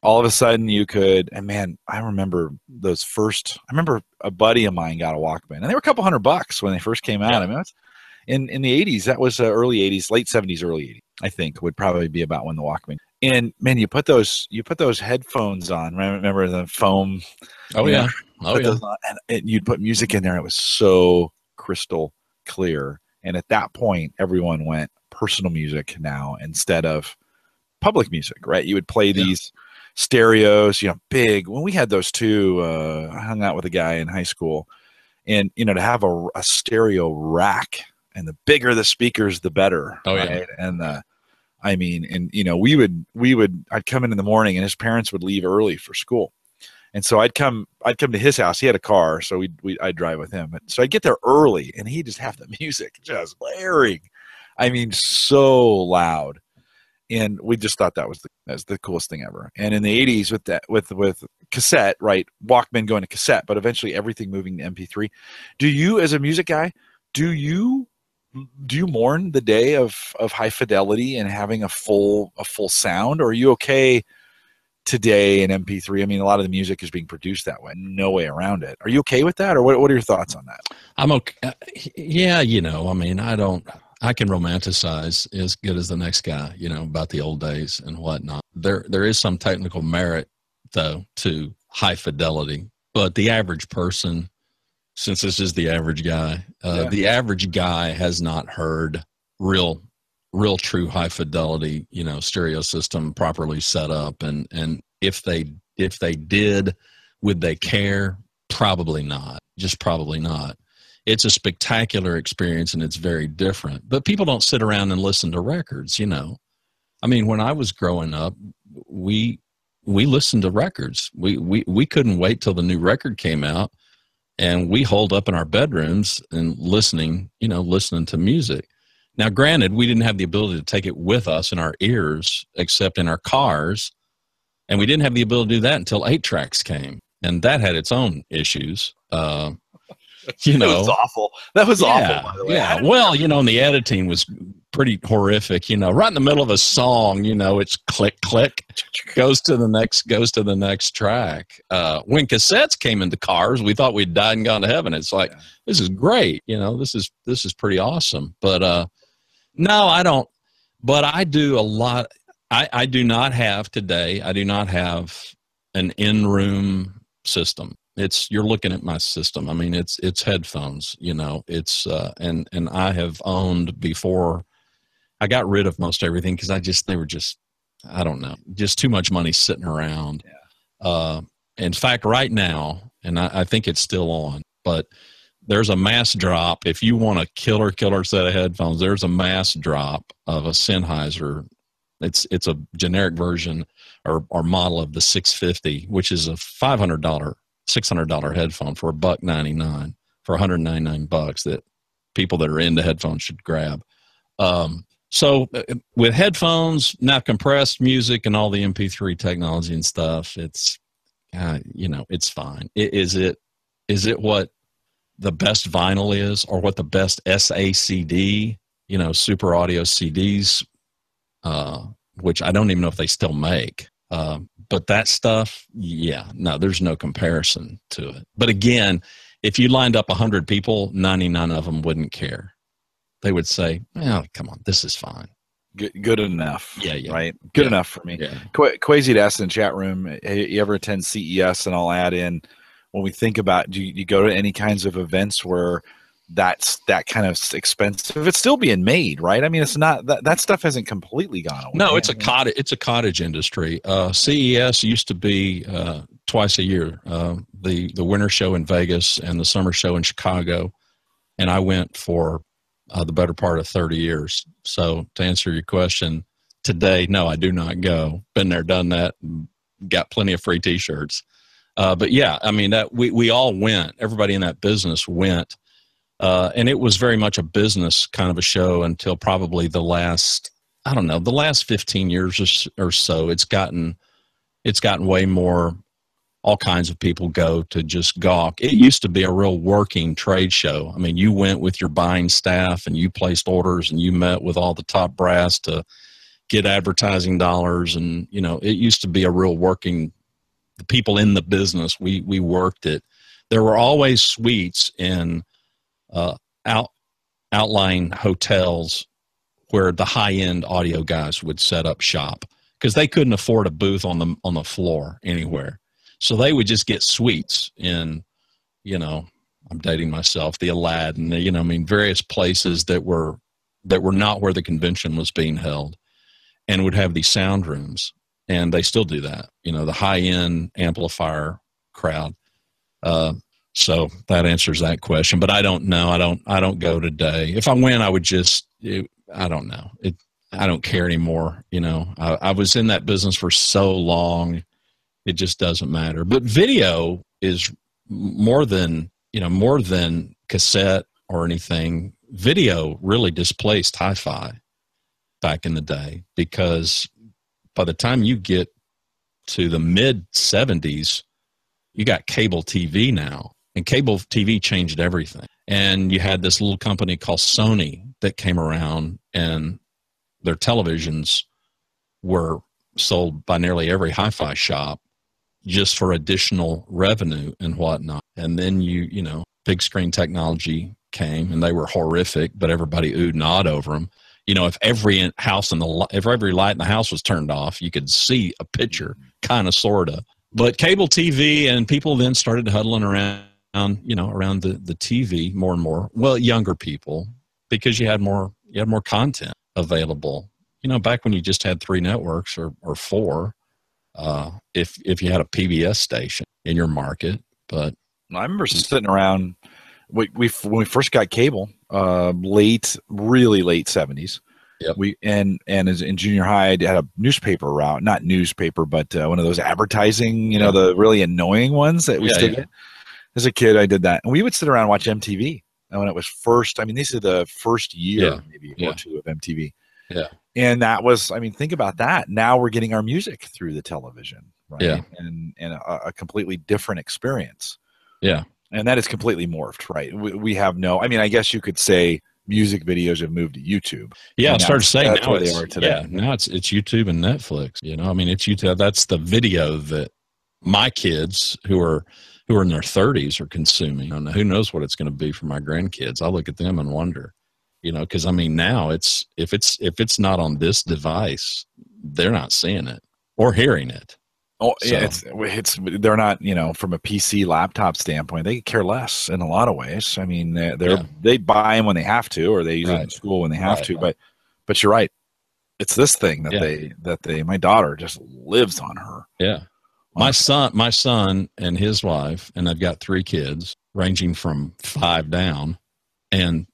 All of a sudden you could, and man, I remember those first, I remember a buddy of mine got a Walkman and they were a couple hundred bucks when they first came out. Yeah. I mean, that's, in, in the eighties, that was uh, early eighties, late seventies, early eighties, I think would probably be about when the Walkman, and man, you put those, you put those headphones on, right? Remember the foam? Oh yeah. Know, oh yeah. On, and, and you'd put music in there. It was so crystal clear. And at that point, everyone went personal music now instead of public music, right? You would play these yeah. stereos, you know, big. When we had those two, uh, I hung out with a guy in high school, and you know, to have a, a stereo rack, and the bigger the speakers, the better. Oh yeah. Right? And uh, I mean, and you know, we would, we would, I'd come in in the morning, and his parents would leave early for school, and so I'd come, I'd come to his house. He had a car, so we, we, I'd drive with him, but so I'd get there early, and he'd just have the music just blaring. I mean, so loud. And we just thought that was the, that was the coolest thing ever. And in the eighties with that, with, with cassette, right? Walkman going to cassette, but eventually everything moving to M P three. Do you, as a music guy, do you, do you mourn the day of, of high fidelity and having a full, a full sound? Or are you okay today in M P three? I mean, a lot of the music is being produced that way, no way around it. Are you okay with that? Or what, what are your thoughts on that? I'm okay. Yeah. You know, I mean, I don't, I can romanticize as good as the next guy, you know, about the old days and whatnot. There, there is some technical merit though to high fidelity, but the average person, since this is the average guy, uh, yeah. the average guy has not heard real, real true high fidelity, you know, stereo system properly set up. And, and if they, if they did, would they care? Probably not. Just probably not. It's a spectacular experience and it's very different. But people don't sit around and listen to records, you know. I mean, when I was growing up, we we listened to records. We we we couldn't wait till the new record came out, and we holed up in our bedrooms and listening, you know, listening to music. Now, granted, we didn't have the ability to take it with us in our ears, except in our cars, and we didn't have the ability to do that until eight tracks came, and that had its own issues. Uh, you know, it was awful. That was yeah, awful, by the way. Yeah. Well, you know, and the editing was pretty horrific, you know, right in the middle of a song, you know, it's click, click, goes to the next, goes to the next track. Uh, when cassettes came into cars, we thought we'd died and gone to heaven. It's like, yeah. This is great. You know, this is, this is pretty awesome. But, uh, no, I don't, but I do a lot. I, I do not have today. I do not have an in-room system. It's, you're looking at my system. I mean, it's, it's headphones, you know, it's, uh, and, and I have owned before I got rid of most everything because I just, they were just, I don't know, just too much money sitting around. Yeah. Uh, in fact, right now, and I, I think it's still on, but there's a mass drop. If you want a killer, killer set of headphones, there's a mass drop of a Sennheiser. It's, it's a generic version or, or model of the six fifty, which is a five hundred dollars, six hundred dollars headphone for a buck ninety-nine, for one hundred ninety-nine bucks that people that are into headphones should grab. Um, So with headphones, now compressed music and all the M P three technology and stuff, it's, uh, you know, it's fine. It, is it, is it what the best vinyl is or what the best S A C D, you know, Super Audio C Ds, uh, which I don't even know if they still make. Uh, but that stuff, yeah, no, there's no comparison to it. But again, if you lined up one hundred people, ninety-nine of them wouldn't care. They would say, "Oh, come on, this is fine. Good, good enough. Yeah, yeah. Right? Good yeah. enough for me." Yeah. Qu- Quasi had asked in the chat room, hey, you ever attend C E S? And I'll add in, when we think about, do you, you go to any kinds of events where that's that kind of expensive? It's still being made, right? I mean, it's not, that, that stuff hasn't completely gone away. No, it's a cottage, it's a cottage industry. Uh, C E S used to be uh, twice a year, uh, the, the winter show in Vegas and the summer show in Chicago. And I went for Uh, the better part of thirty years. So to answer your question today, no, I do not go. Been there, done that, got plenty of free t-shirts. Uh, but yeah, I mean, that we, we all went, everybody in that business went. Uh, and it was very much a business kind of a show until probably the last, I don't know, the last fifteen years or so. It's gotten, it's gotten way more, all kinds of people go to just gawk. It used to be a real working trade show. I mean, you went with your buying staff and you placed orders and you met with all the top brass to get advertising dollars. And, you know, it used to be a real working, the people in the business, we, we worked it. There were always suites in uh, out, outlying hotels where the high-end audio guys would set up shop because they couldn't afford a booth on the on the floor anywhere. So they would just get suites in, you know, I'm dating myself, the Aladdin, the, you know, I mean, various places that were, that were not where the convention was being held and would have these sound rooms. And they still do that, you know, the high end amplifier crowd. Uh, so that answers that question, but I don't know. I don't, I don't go today. If I went, I would just, it, I don't know. It, I don't care anymore. You know, I, I was in that business for so long. It just doesn't matter. But video is more than, you know, more than cassette or anything. Video really displaced hi-fi back in the day because by the time you get to the mid seventies, you got cable T V now. And cable T V changed everything. And you had this little company called Sony that came around and their televisions were sold by nearly every hi-fi shop, just for additional revenue and whatnot. And then you, you know, big screen technology came and they were horrific, but everybody oohed and awed over them. You know, if every house in the, if every light in the house was turned off, you could see a picture, kind of, sort of. But cable T V and people then started huddling around, you know, around the, the T V more and more. Well, younger people, because you had more, you had more content available. You know, back when you just had three networks or, or four, Uh, if if you had a P B S station in your market, but I remember sitting around we, we when we first got cable, uh, late, really late seventies. Yep. We and and as in junior high, I had a newspaper route, not newspaper, but uh, one of those advertising, you know, the really annoying ones that we yeah, still yeah. get. As a kid, I did that, and we would sit around and watch M T V. And when it was first, I mean, these are the first year yeah. maybe yeah. or two of M T V. Yeah, and that was, I mean, think about that. Now we're getting our music through the television, right? Yeah, and and a, a completely different experience. Yeah, and that is completely morphed, right? We, we have no, I mean, I guess you could say. Music videos have moved to YouTube. Yeah, I started saying that's now where they are today. Yeah, now it's it's YouTube and Netflix. You know, I mean, it's YouTube. That's the video that my kids who are who are in their thirties are consuming. And who knows what it's going to be for my grandkids? I look at them and wonder. You know, because I mean, now it's if it's if it's not on this device, they're not seeing it or hearing it. Oh, so. yeah, it's it's they're not, you know, from a P C laptop standpoint, they care less in a lot of ways. I mean, they're, they're yeah. they buy them when they have to, or they use right. it in school when they have right. to. But but you're right, it's this thing that yeah. they that they. My daughter just lives on her. Yeah, my wow. son, my son and his wife, and they've got three kids ranging from five down, and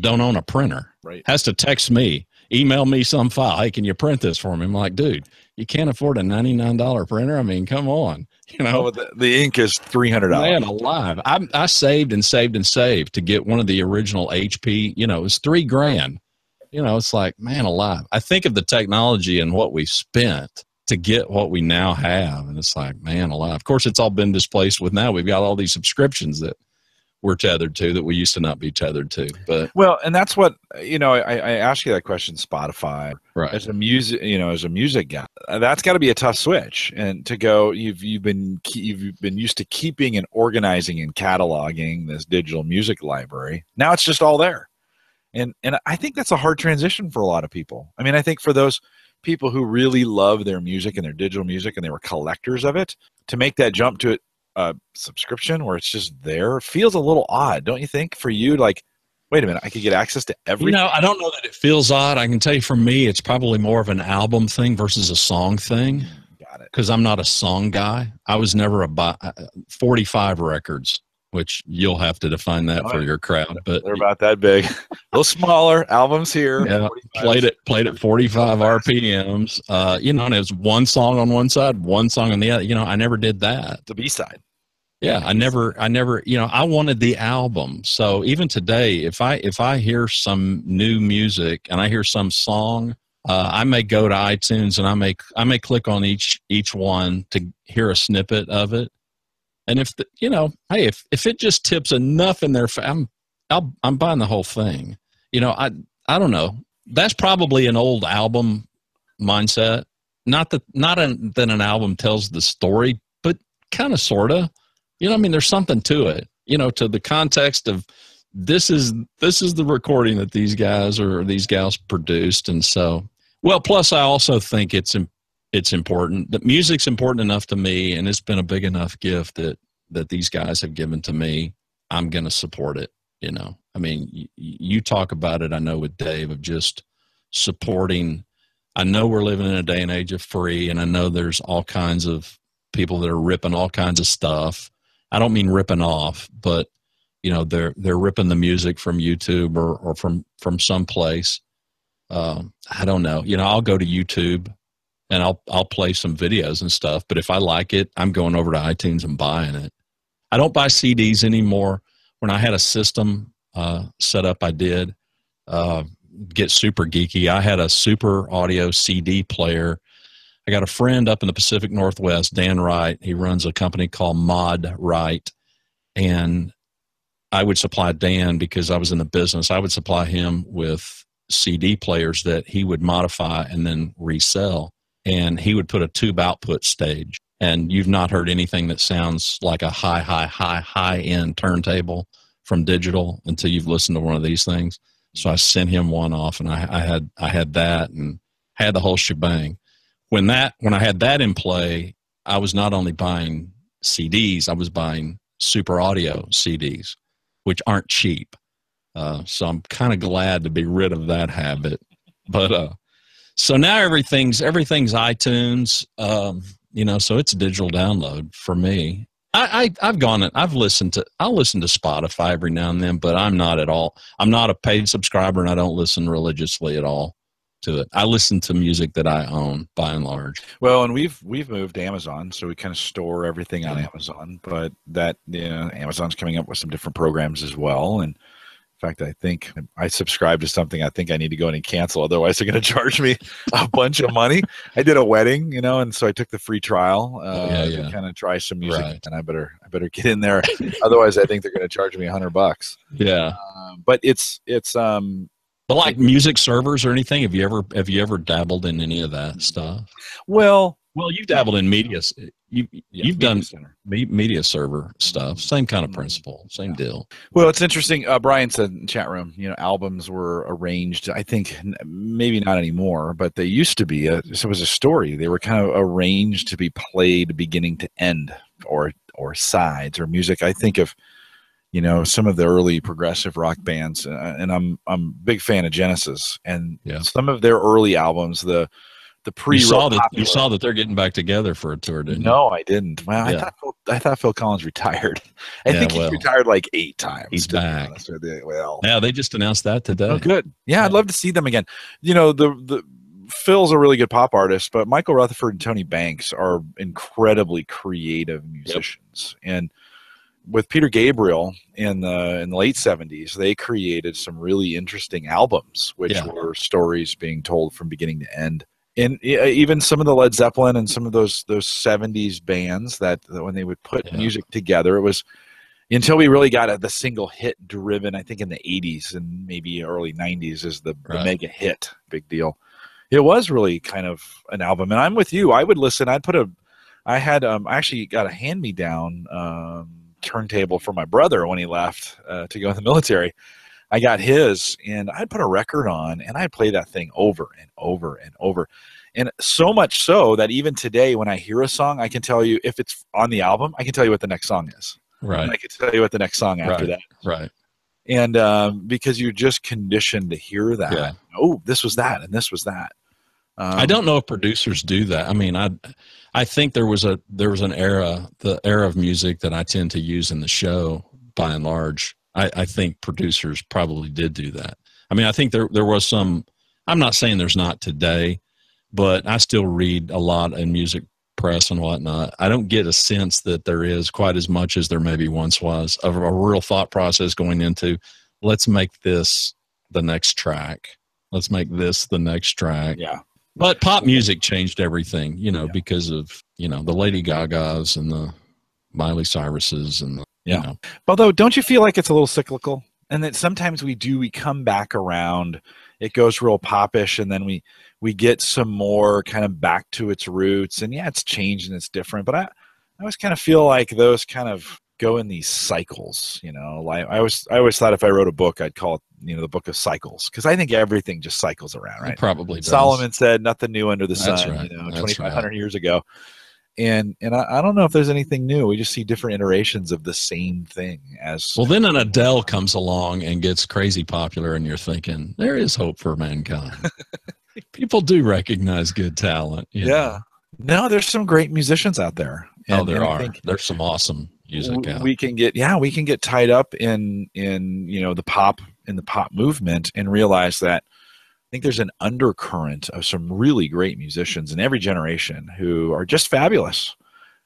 don't own a printer. Right, has to text me. Email me some file. Hey, can you print this for me? I'm like, dude, you can't afford a ninety-nine dollar printer. I mean, come on. You know, oh, the, the ink is three hundred dollars. Man alive. I, I saved and saved and saved to get one of the original H P. You know, it was three grand. You know, it's like, man alive. I think of the technology and what we spent to get what we now have. And it's like, man alive. Of course, it's all been displaced with now. We've got all these subscriptions that we're tethered to that we used to not be tethered to. But well, and that's what, you know, I, I ask you that question, Spotify, right. as a music, you know, as a music guy, that's gotta be a tough switch. And to go, you've, you've been, you've been used to keeping and organizing and cataloging this digital music library. Now it's just all there. And, and I think that's a hard transition for a lot of people. I mean, I think for those people who really love their music and their digital music and they were collectors of it, to make that jump to it, a subscription where it's just there, it feels a little odd, don't you think? For you, like, wait a minute, I could get access to everything. You know, I don't know that it feels odd. I can tell you, for me, it's probably more of an album thing versus a song thing. Got it. Because I'm not a song guy. I was never a buy, forty-five records, which you'll have to define that oh, for your crowd. But they're about that big, a little smaller. Albums here. Yeah, played it, played at forty-five R P Ms. Uh, you know, and it was one song on one side, one song on the other. You know, I never did that. The B side. Yeah, I never, I never, you know, I wanted the album. So even today, if I if I hear some new music and I hear some song, uh, I may go to iTunes and I may I may click on each each one to hear a snippet of it. And if the, you know, hey, if if it just tips enough in there, I'm I'll, I'm buying the whole thing. You know, I I don't know. That's probably an old album mindset. Not that not an, that an album tells the story, but kind of sorta. You know, I mean, there's something to it, you know, to the context of this is this is the recording that these guys or these gals produced. And so, well, plus I also think it's it's important that music's important enough to me. And it's been a big enough gift that that these guys have given to me. I'm going to support it. You know, I mean, you, you talk about it, I know, with Dave, of just supporting. I know we're living in a day and age of free, and I know there's all kinds of people that are ripping all kinds of stuff. I don't mean ripping off, but you know, they're they're ripping the music from YouTube or, or from from someplace. Um, I don't know. You know, I'll go to YouTube and I'll I'll play some videos and stuff. But if I like it, I'm going over to iTunes and buying it. I don't buy C Ds anymore. When I had a system uh, set up, I did uh, get super geeky. I had a Super Audio C D player. I got a friend up in the Pacific Northwest, Dan Wright. He runs a company called Mod Wright. And I would supply Dan, because I was in the business, I would supply him with C D players that he would modify and then resell. And he would put a tube output stage. And you've not heard anything that sounds like a high, high, high, high-end turntable from digital until you've listened to one of these things. So I sent him one off, and I, I had I had that and had the whole shebang. When that when I had that in play, I was not only buying C Ds, I was buying Super Audio C Ds, which aren't cheap. Uh, so I'm kind of glad to be rid of that habit. But uh, so now everything's everything's iTunes, um, you know. So it's a digital download for me, I, I I've gone and I've listened to I'll listen to Spotify every now and then, but I'm not at all. I'm not a paid subscriber, and I don't listen religiously at all to it. I listen to music that I own by and large. Well, and we've we've moved to Amazon, so we kind of store everything on Amazon. But that you know, Amazon's coming up with some different programs as well, and. In fact, I think I subscribe to something I think I need to go in and cancel. Otherwise, they're going to charge me a bunch of money. I did a wedding, you know, and so I took the free trial uh, yeah, yeah. to kind of try some music. Right. And I better, I better get in there. Otherwise, I think they're going to charge me a hundred bucks. Yeah, uh, but it's it's. Um, but like music servers or anything, have you ever have you ever dabbled in any of that stuff? Well, well, you've dabbled in media. You, you've yeah, done media, media server stuff, same kind of principle, same yeah. deal. Well, it's interesting. Uh, Brian said in the chat room, you know, albums were arranged, I think maybe not anymore, but they used to be. A, it was a story. They were kind of arranged to be played beginning to end or, or sides or music. I think of, you know, some of the early progressive rock bands, uh, and I'm I'm a big fan of Genesis. And yeah. some of their early albums, the The pre you saw, that, you saw that they're getting back together for a tour, didn't no, you? No, I didn't. Well, yeah. I, thought Phil, I thought Phil Collins retired. I yeah, think he's well, retired like eight times. He's back. Well, yeah, they just announced that today. Oh, good. Yeah, yeah, I'd love to see them again. You know, the the Phil's a really good pop artist, but Michael Rutherford and Tony Banks are incredibly creative musicians. Yep. And with Peter Gabriel in the in the late seventies, they created some really interesting albums, which yeah. were stories being told from beginning to end. And even some of the Led Zeppelin and some of those those seventies bands that, that when they would put yeah. music together, it was until we really got the single hit driven, I think, in the eighties and maybe early nineties is the, right. the mega hit, big deal. It was really kind of an album. And I'm with you. I would listen. I'd put a – I had um, – I actually got a hand-me-down um, turntable for my brother when he left uh, to go in the military. I got his, and I'd put a record on, and I'd play that thing over and over and over. And so much so that even today when I hear a song, I can tell you if it's on the album, I can tell you what the next song is. Right. And I can tell you what the next song after right. that. Right. And um, because you're just conditioned to hear that. Yeah. Oh, this was that, and this was that. Um, I don't know if producers do that. I mean, I, I think there was a there was an era, the era of music that I tend to use in the show by and large. I, I think producers probably did do that. I mean, I think there there was some, I'm not saying there's not today, but I still read a lot in music press and whatnot. I don't get a sense that there is quite as much as there maybe once was of a real thought process going into, let's make this the next track. Let's make this the next track. Yeah. But pop music changed everything, you know, yeah. because of, you know, the Lady Gagas and the Miley Cyruses and the, yeah. You know. Although, don't you feel like it's a little cyclical? And that sometimes we do, we come back around, it goes real popish, and then we, we get some more kind of back to its roots. And yeah, it's changed and it's different. But I, I always kind of feel like those kind of go in these cycles, you know. Like I always, I always thought if I wrote a book, I'd call it, you know, the book of cycles. Because I think everything just cycles around, right? It probably does. Solomon said, nothing new under the That's sun, right. you know, twenty-five hundred right. years ago. And and I, I don't know if there's anything new. We just see different iterations of the same thing. As well, then an Adele comes along and gets crazy popular, and you're thinking, there is hope for mankind. People do recognize good talent. Yeah. Know. No, there's some great musicians out there. And, oh, there are. There's some awesome music out. We can get yeah, we can get tied up in in you know the pop in the pop movement and realize that. I think there's an undercurrent of some really great musicians in every generation who are just fabulous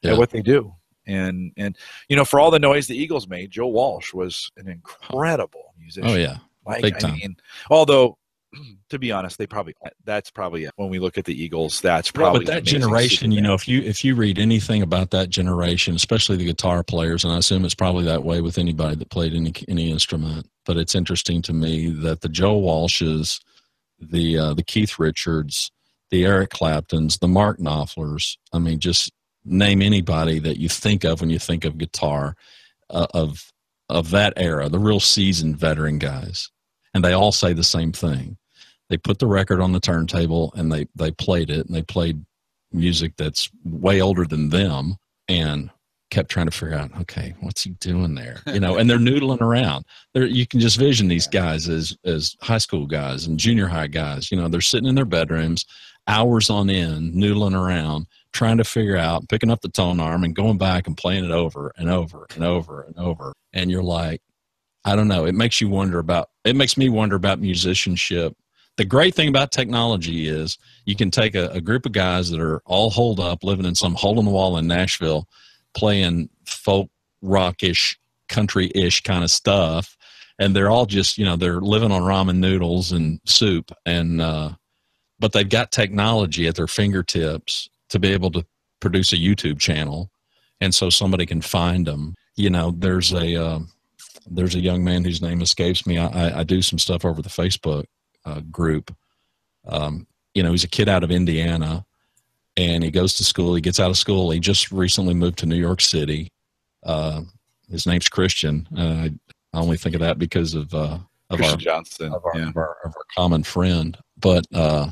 yeah. at what they do. And, and you know, for all the noise the Eagles made, Joe Walsh was an incredible musician. Oh, yeah. Like, big time. I mean, although, to be honest, they probably that's probably it. When we look at the Eagles, that's probably yeah, but that generation, you know, if you if you read anything about that generation, especially the guitar players, and I assume it's probably that way with anybody that played any, any instrument, but it's interesting to me that the Joe Walshes, the uh, the Keith Richards, the Eric Claptons, the Mark Knopflers. I mean, just name anybody that you think of when you think of guitar uh, of of that era, the real seasoned veteran guys. And they all say the same thing. They put the record on the turntable and they, they played it, and they played music that's way older than them and kept trying to figure out, okay, what's he doing there? You know, and they're noodling around. They're, you can just vision these guys as as high school guys and junior high guys. You know, they're sitting in their bedrooms, hours on end, noodling around, trying to figure out, picking up the tone arm and going back and playing it over and over and over and over. And you're like, I don't know. It makes you wonder about, it makes me wonder about musicianship. The great thing about technology is you can take a, a group of guys that are all holed up, living in some hole in the wall in Nashville, playing folk rockish, country-ish kind of stuff. And they're all just, you know, they're living on ramen noodles and soup. And, uh, but they've got technology at their fingertips to be able to produce a YouTube channel. And so somebody can find them. You know, there's a, uh, there's a young man whose name escapes me. I, I do some stuff over the Facebook uh, group. Um, you know, he's a kid out of Indiana and he goes to school. He gets out of school. He just recently moved to New York City. Uh, his name's Christian. Uh, I only think of that because of, uh, of Christian our, Johnson, of our, yeah. of our, of our common friend. But, uh,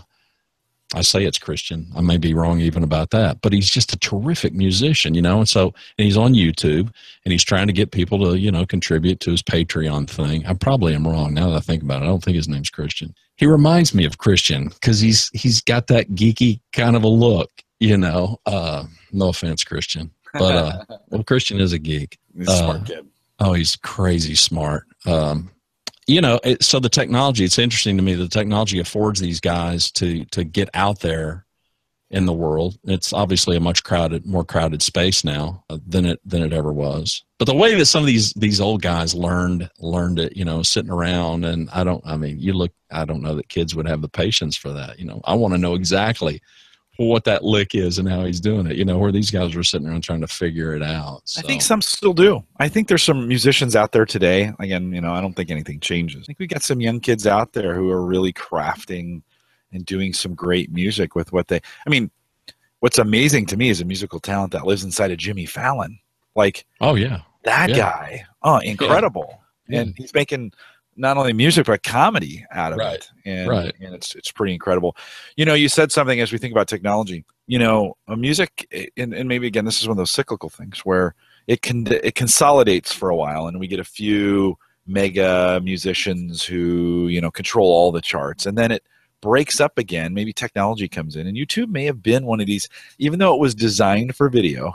I say it's Christian. I may be wrong even about that, but he's just a terrific musician, you know? And so, and he's on YouTube and he's trying to get people to, you know, contribute to his Patreon thing. I probably am wrong now that I think about it. I don't think his name's Christian. He reminds me of Christian because he's, he's got that geeky kind of a look, you know, uh, no offense, Christian, but, uh, well, Christian is a geek. He's a smart kid. Oh, he's crazy smart. Um, You know, it, so the technology, it's interesting to me, the technology affords these guys to to get out there in the world. It's obviously a much crowded, more crowded space now than it than it ever was. But the way that some of these these old guys learned learned it, you know, sitting around, and I don't, I mean, you look, I don't know that kids would have the patience for that. You know, I want to know exactly what that lick is and how he's doing it, you know, where these guys were sitting around trying to figure it out. So. I think some still do. I think there's some musicians out there today. Again, you know, I don't think anything changes. I think we got some young kids out there who are really crafting and doing some great music with what they, I mean, what's amazing to me is a musical talent that lives inside of Jimmy Fallon. Like, oh yeah, that yeah. guy. Oh, incredible. Yeah. And he's making not only music, but comedy out of right. it. And, right. and it's, it's pretty incredible. You know, you said something as we think about technology, you know, music, and, and maybe again, this is one of those cyclical things where it can, it consolidates for a while and we get a few mega musicians who, you know, control all the charts, and then it breaks up again. Maybe technology comes in, and YouTube may have been one of these, even though it was designed for video,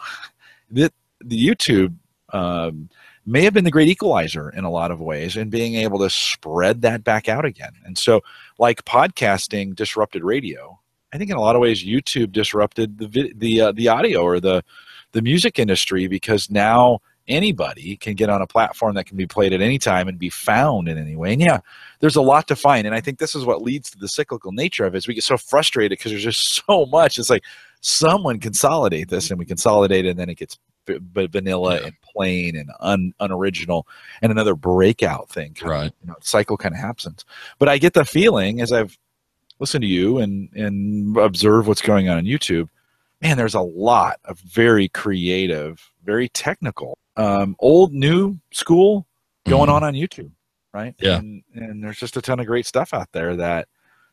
that the YouTube, um, may have been the great equalizer in a lot of ways, and being able to spread that back out again. And so, like podcasting disrupted radio, I think in a lot of ways YouTube disrupted the the uh, the audio or the the music industry, because now anybody can get on a platform that can be played at any time and be found in any way. And yeah, there's a lot to find, and I think this is what leads to the cyclical nature of it. Is we get so frustrated because there's just so much. It's like, someone consolidate this, and we consolidate it, and then it gets but vanilla yeah. and plain and un, unoriginal, and another breakout thing. Right. Of, you know, cycle kind of happens. But I get the feeling as I've listened to you and, and observe what's going on on YouTube, man, there's a lot of very creative, very technical, um, old, new school going mm-hmm. on on YouTube. Right. Yeah. And, and there's just a ton of great stuff out there that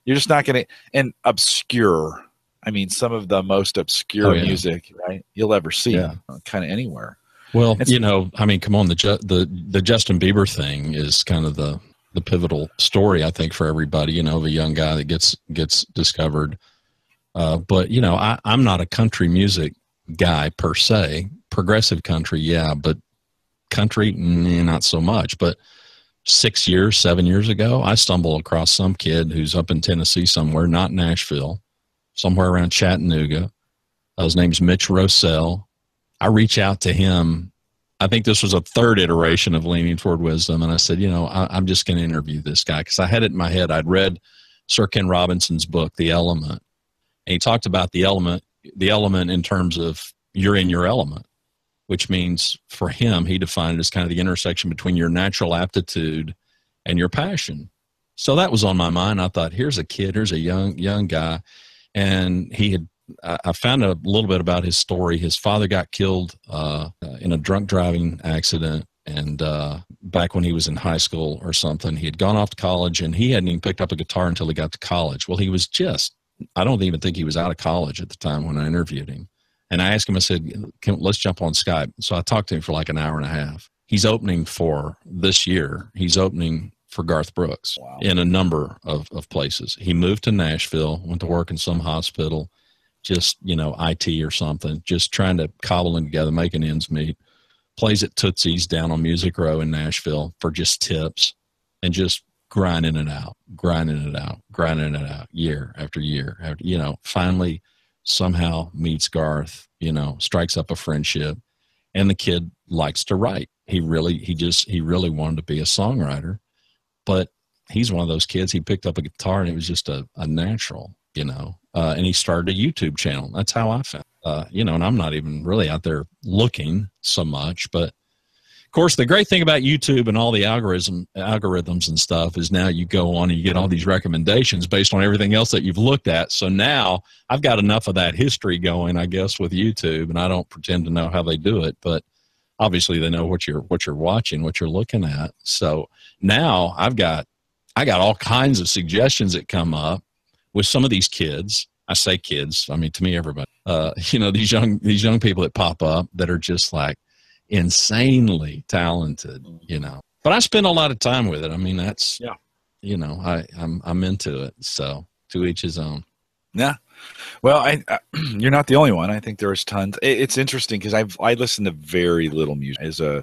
you're just not going to, and obscure, I mean, some of the most obscure oh, yeah. music, right? You'll ever see, yeah. kind of anywhere. Well, it's, you know, I mean, come on, the ju- the the Justin Bieber thing is kind of the the pivotal story, I think, for everybody. You know, the young guy that gets gets discovered. Uh, but you know, I, I'm not a country music guy per se. Progressive country, yeah, but country, mm, not so much. But six years, seven years ago, I stumbled across some kid who's up in Tennessee somewhere, not Nashville. Somewhere around Chattanooga. Uh, his name's Mitch Rosell. I reach out to him. I think this was a third iteration of Leaning Toward Wisdom. And I said, you know, I, I'm just going to interview this guy, because I had it in my head. I'd read Sir Ken Robinson's book, The Element. And he talked about the element, the element in terms of you're in your element, which means for him, he defined it as kind of the intersection between your natural aptitude and your passion. So that was on my mind. I thought, here's a kid, here's a young, young guy. And he had, I found a little bit about his story. His father got killed uh, in a drunk driving accident. And uh, back when he was in high school or something, he had gone off to college, and he hadn't even picked up a guitar until he got to college. Well, he was just, I don't even think he was out of college at the time when I interviewed him. And I asked him, I said, Can, let's jump on Skype. So I talked to him for like an hour and a half. He's opening for this year. He's opening for Garth Brooks wow. in a number of, of places. He moved to Nashville, went to work in some hospital, just, you know, I T or something, just trying to cobble them together, making ends meet. Plays at Tootsie's down on Music Row in Nashville for just tips, and just grinding it out, grinding it out, grinding it out year after year. After, you know, finally somehow meets Garth, you know, strikes up a friendship, and the kid likes to write. He really, he just, he really wanted to be a songwriter, but he's one of those kids. He picked up a guitar and it was just a, a natural, you know, uh, and he started a YouTube channel. That's how I found, uh, you know, and I'm not even really out there looking so much, but of course the great thing about YouTube and all the algorithm algorithms and stuff is now you go on and you get all these recommendations based on everything else that you've looked at. So now I've got enough of that history going, I guess, with YouTube, and I don't pretend to know how they do it, but obviously they know what you're, what you're watching, what you're looking at. So now I've got, I got all kinds of suggestions that come up with some of these kids. I say kids, I mean, to me, everybody, uh, you know, these young, these young people that pop up that are just like insanely talented, you know, but I spend a lot of time with it. I mean, that's, yeah, you know, I, I'm, I'm into it. So to each his own. Yeah. Well, I, I, you're not the only one. I think there's tons. It, it's interesting because I've I listen to very little music as a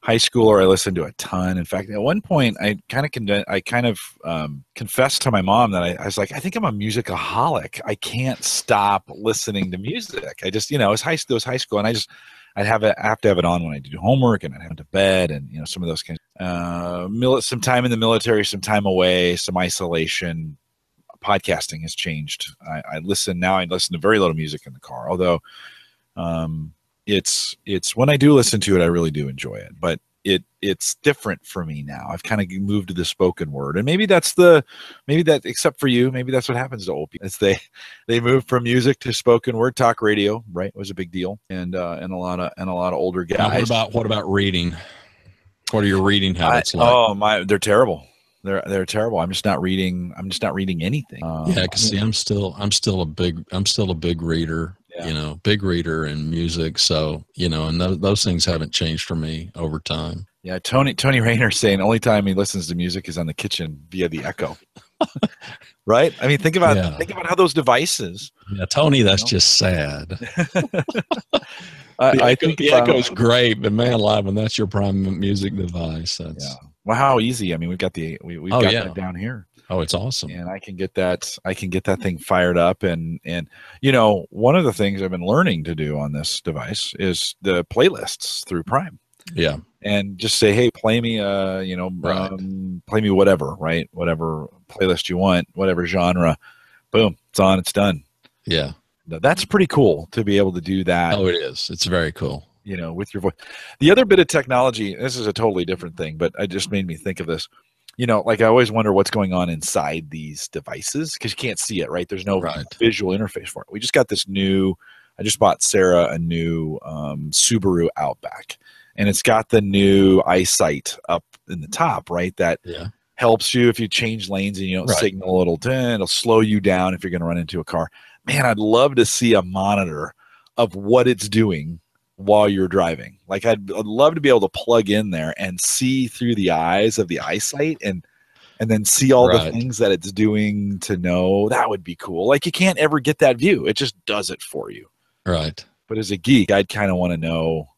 high schooler. I listened to a ton. In fact, at one point, I kind of con- I kind of um, confessed to my mom that I, I was like, I think I'm a musicaholic. I can't stop listening to music. I just, you know, it was high, it was high school, and I just I'd have it, I have to have it on when I do homework, and I'd have to bed, and you know, some of those kinds. Uh, mil- some time in the military, some time away, some isolation. Podcasting has changed. I, I listen now. I listen to very little music in the car, although um, it's it's when I do listen to it, I really do enjoy it. But it it's different for me now. I've kind of moved to the spoken word, and maybe that's the maybe that except for you, maybe that's what happens to old people. It's they they move from music to spoken word. Talk radio, right, was a big deal, and uh, and a lot of and a lot of older guys. Now what about what about reading? What are your reading habits I, like? Oh my, they're terrible. They're they're terrible. I'm just not reading. I'm just not reading anything. Um, yeah, cause see, I'm still I'm still a big I'm still a big reader. Yeah. You know, big reader and music. So you know, and those those things haven't changed for me over time. Yeah, Tony Tony Rayner saying only time he listens to music is on the kitchen via the Echo. Right? I mean, think about yeah. think about how those devices. Yeah, Tony, that's you know? just sad. I, the, I think the Echo's um, great, but man, alive, when that's your prime music device, that's. Yeah. Well, how easy. I mean, we've got the, we, we've oh, got yeah. that down here. Oh, it's awesome. And I can get that, I can get that thing fired up. And, and, you know, one of the things I've been learning to do on this device is the playlists through Prime. Yeah. And just say, hey, play me, uh, you know, right. um, play me whatever, right? Whatever playlist you want, whatever genre, boom, it's on, it's done. Yeah. That's pretty cool to be able to do that. Oh, it is. It's very cool. You know, with your voice. The other bit of technology, this is a totally different thing, but it just made me think of this. You know, like I always wonder what's going on inside these devices because you can't see it, right? There's no right. visual interface for it. We just got this new, I just bought Sarah a new um, Subaru Outback, and it's got the new EyeSight up in the top, right? That yeah. helps you if you change lanes and you don't right. signal, it'll, it'll slow you down if you're going to run into a car. Man, I'd love to see a monitor of what it's doing while you're driving. Like I'd, I'd love to be able to plug in there and see through the eyes of the EyeSight and and then see all right. the things that it's doing to know. That would be cool. Like you can't ever get that view. It just does it for you. Right. But as a geek, I'd kind of want to know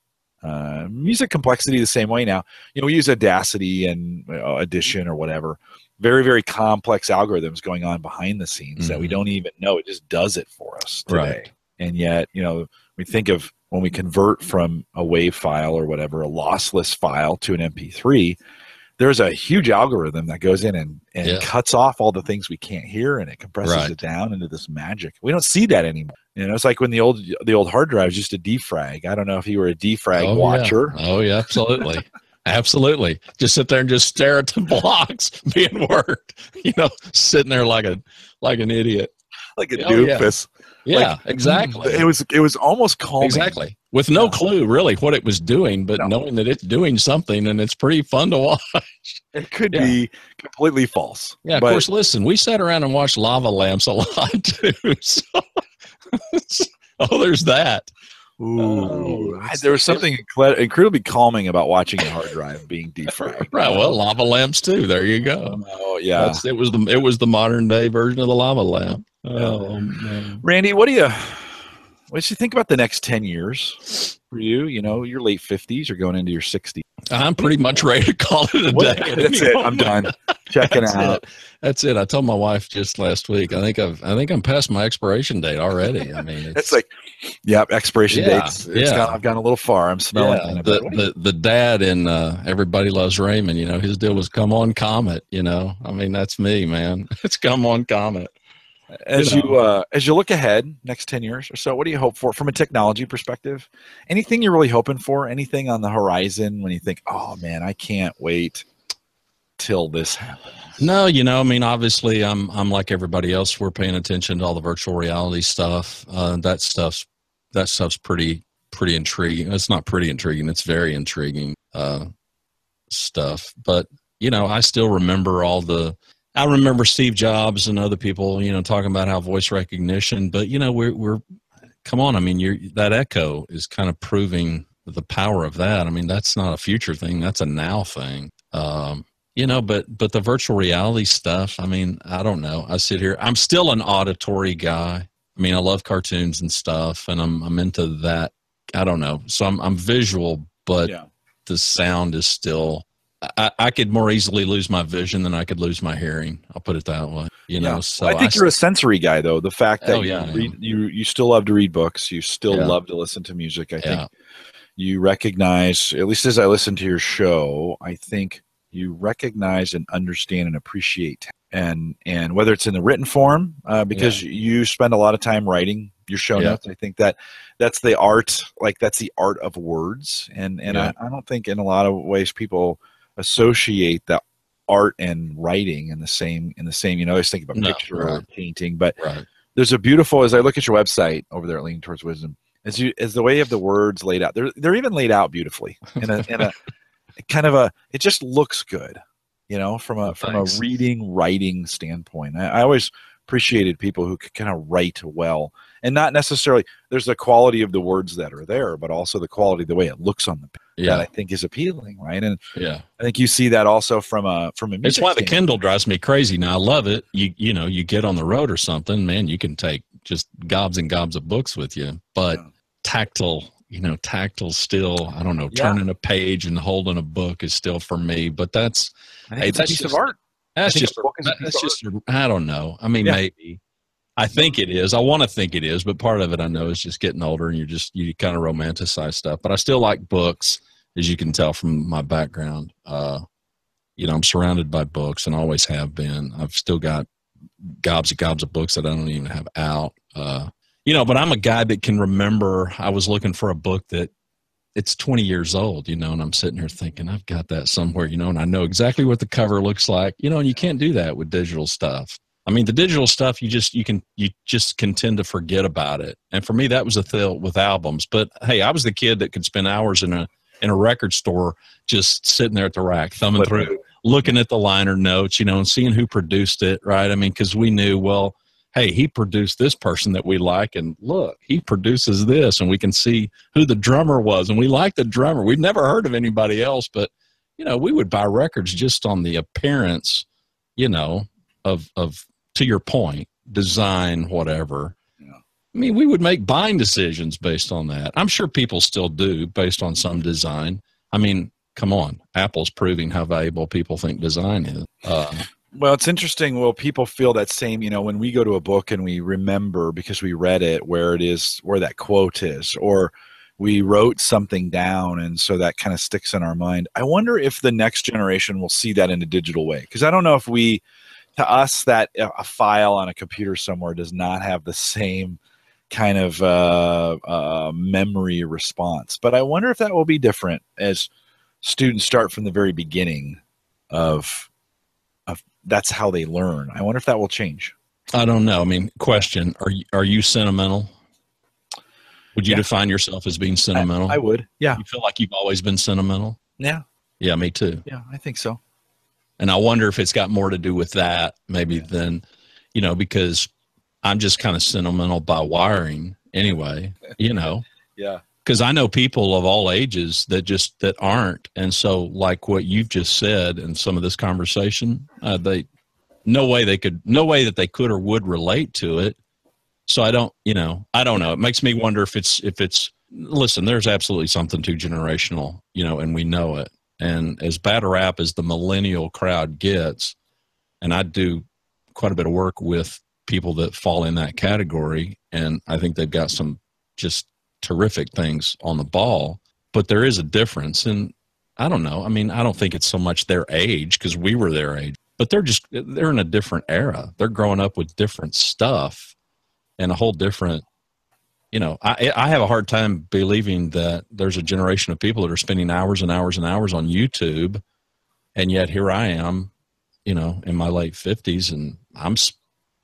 uh, music complexity the same way now. You know, we use Audacity and uh, Audition or whatever. Very, very complex algorithms going on behind the scenes mm-hmm. that we don't even know. It just does it for us today. Right. And yet, you know, we think of when we convert from a WAV file or whatever, a lossless file to an M P three, there's a huge algorithm that goes in and, and yeah. cuts off all the things we can't hear, and it compresses right. it down into this magic. We don't see that anymore. You know, it's like when the old the old hard drives used to defrag. I don't know if you were a defrag oh, watcher. Yeah. Oh, yeah, absolutely. Absolutely. Just sit there and just stare at the blocks being worked, you know, sitting there like a like an idiot. Like a oh, doofus. Yeah. Yeah, like, exactly. It was it was almost calming. Exactly. With no yeah. clue, really, what it was doing, but no. knowing that it's doing something, and it's pretty fun to watch. It could yeah. be completely false. Yeah, but of course, listen, we sat around and watched lava lamps a lot, too. So, oh, there's that. Ooh, uh, there was something inc incredibly calming about watching a hard drive being deep fried. Right. Well, lava lamps too. There you go. Oh yeah, That's, it was the it was the modern day version of the lava lamp. Yeah. Oh, man. Randy, what do you what do you think about the next ten years for you? You know, your late fifties, or going into your sixties. I'm pretty much ready to call it a what? day. That's it. I'm done. Checking That's out. It. That's it. I told my wife just last week, I think I've, I think I'm past my expiration date already. I mean, it's, it's like, yeah, expiration yeah, dates. It's yeah. Got, I've gone a little far. I'm smelling yeah, it. The, the, the dad in uh, Everybody Loves Raymond, you know, his deal was come on Comet, you know, I mean, that's me, man. It's come on Comet. As you, know. you uh, as you look ahead next ten years or so, what do you hope for from a technology perspective? Anything you're really hoping for? Anything on the horizon when you think, oh man, I can't wait till this happens? No, you know, I mean, obviously I'm, I'm like everybody else. We're paying attention to all the virtual reality stuff. Uh, that stuff's, that stuff's pretty, pretty intriguing. It's not pretty intriguing. It's very intriguing, uh, stuff. But, you know, I still remember all the, I remember Steve Jobs and other people, you know, talking about how voice recognition, but you know, we're, we're, come on. I mean, you're, that Echo is kind of proving the power of that. I mean, that's not a future thing. That's a now thing. Um, You know, but, but the virtual reality stuff, I mean, I don't know. I sit here, I'm still an auditory guy. I mean, I love cartoons and stuff, and I'm, I'm into that. I don't know. So I'm, I'm visual, but yeah. the sound is still, I, I could more easily lose my vision than I could lose my hearing. I'll put it that way. You yeah. know, so well, I think I, you're a sensory guy though. The fact that oh, yeah, you, read, you, you still love to read books. You still yeah. love to listen to music. I yeah. think you recognize, at least as I listen to your show, I think you recognize and understand and appreciate, and and whether it's in the written form, uh, because yeah. you spend a lot of time writing your show yeah. notes. I think that that's the art, like that's the art of words, and and yeah. I, I don't think in a lot of ways people associate the art and writing in the same in the same. You know, I always think about no, picture right. or painting, but right. there's a beautiful. As I look at your website over there at Leaning Towards Wisdom, as you as the way of the words laid out, they're they're even laid out beautifully in a in a. kind of a, it just looks good, you know, from a, from Thanks. a reading, writing standpoint. I, I always appreciated people who could kind of write well, and not necessarily, there's the quality of the words that are there, but also the quality of the way it looks on the page yeah. that I think is appealing. Right. And yeah, I think you see that also from a, from a music It's why the Kindle drives me crazy. Now I love it. You, you know, you get on the road or something, man, you can take just gobs and gobs of books with you, but yeah. tactile you know, tactile still, I don't know, yeah. turning a page and holding a book is still for me, but that's, hey, it's that's a piece just, of art. That's just, a, a that's just, art. I don't know. I mean, yeah. maybe I think it is. I want to think it is, but part of it I know is just getting older, and you're just, you kind of romanticize stuff, but I still like books, as you can tell from my background. Uh, you know, I'm surrounded by books and always have been. I've still got gobs and gobs of books that I don't even have out. Uh, You know, but I'm a guy that can remember, I was looking for a book that it's twenty years old, you know, and I'm sitting here thinking, I've got that somewhere, you know, and I know exactly what the cover looks like, you know, and you can't do that with digital stuff. I mean, the digital stuff, you just, you can, you just can tend to forget about it. And for me, that was a thing with albums, but hey, I was the kid that could spend hours in a, in a record store, just sitting there at the rack, thumbing through, looking at the liner notes, you know, and seeing who produced it. Right. I mean, cause we knew, well, hey, he produced this person that we like, and look, he produces this, and we can see who the drummer was, and we like the drummer. We've never heard of anybody else, but, you know, we would buy records just on the appearance, you know, of, of to your point, design, whatever. Yeah. I mean, we would make buying decisions based on that. I'm sure people still do based on some design. I mean, come on, Apple's proving how valuable people think design is. Uh, Well, it's interesting. Will people feel that same, you know, when we go to a book and we remember because we read it where it is, where that quote is, or we wrote something down, and so that kind of sticks in our mind. I wonder if the next generation will see that in a digital way, because I don't know if we, to us, that a file on a computer somewhere does not have the same kind of uh, uh, memory response. But I wonder if that will be different as students start from the very beginning of that's how they learn. I wonder if that will change. I don't know. I mean, question, are you, are you sentimental? Would you yeah. define yourself as being sentimental? I, I would. Yeah. You feel like you've always been sentimental? Yeah. Yeah, me too. Yeah, I think so. And I wonder if it's got more to do with that maybe yeah. than, you know, because I'm just kind of sentimental by wiring anyway, you know? yeah. Because I know people of all ages that just that aren't. And so like what you've just said in some of this conversation, uh, they no way they could no way that they could or would relate to it. So I don't, you know, I don't know. It makes me wonder if it's if it's listen, there's absolutely something too generational, you know, and we know it. And as bad a rap as the millennial crowd gets, and I do quite a bit of work with people that fall in that category, and I think they've got some just terrific things on the ball, but there is a difference. And I don't know. I mean, I don't think it's so much their age because we were their age, but they're just, they're in a different era. They're growing up with different stuff and a whole different, you know, I, I have a hard time believing that there's a generation of people that are spending hours and hours and hours on YouTube. And yet here I am, you know, in my late fifties, and I'm,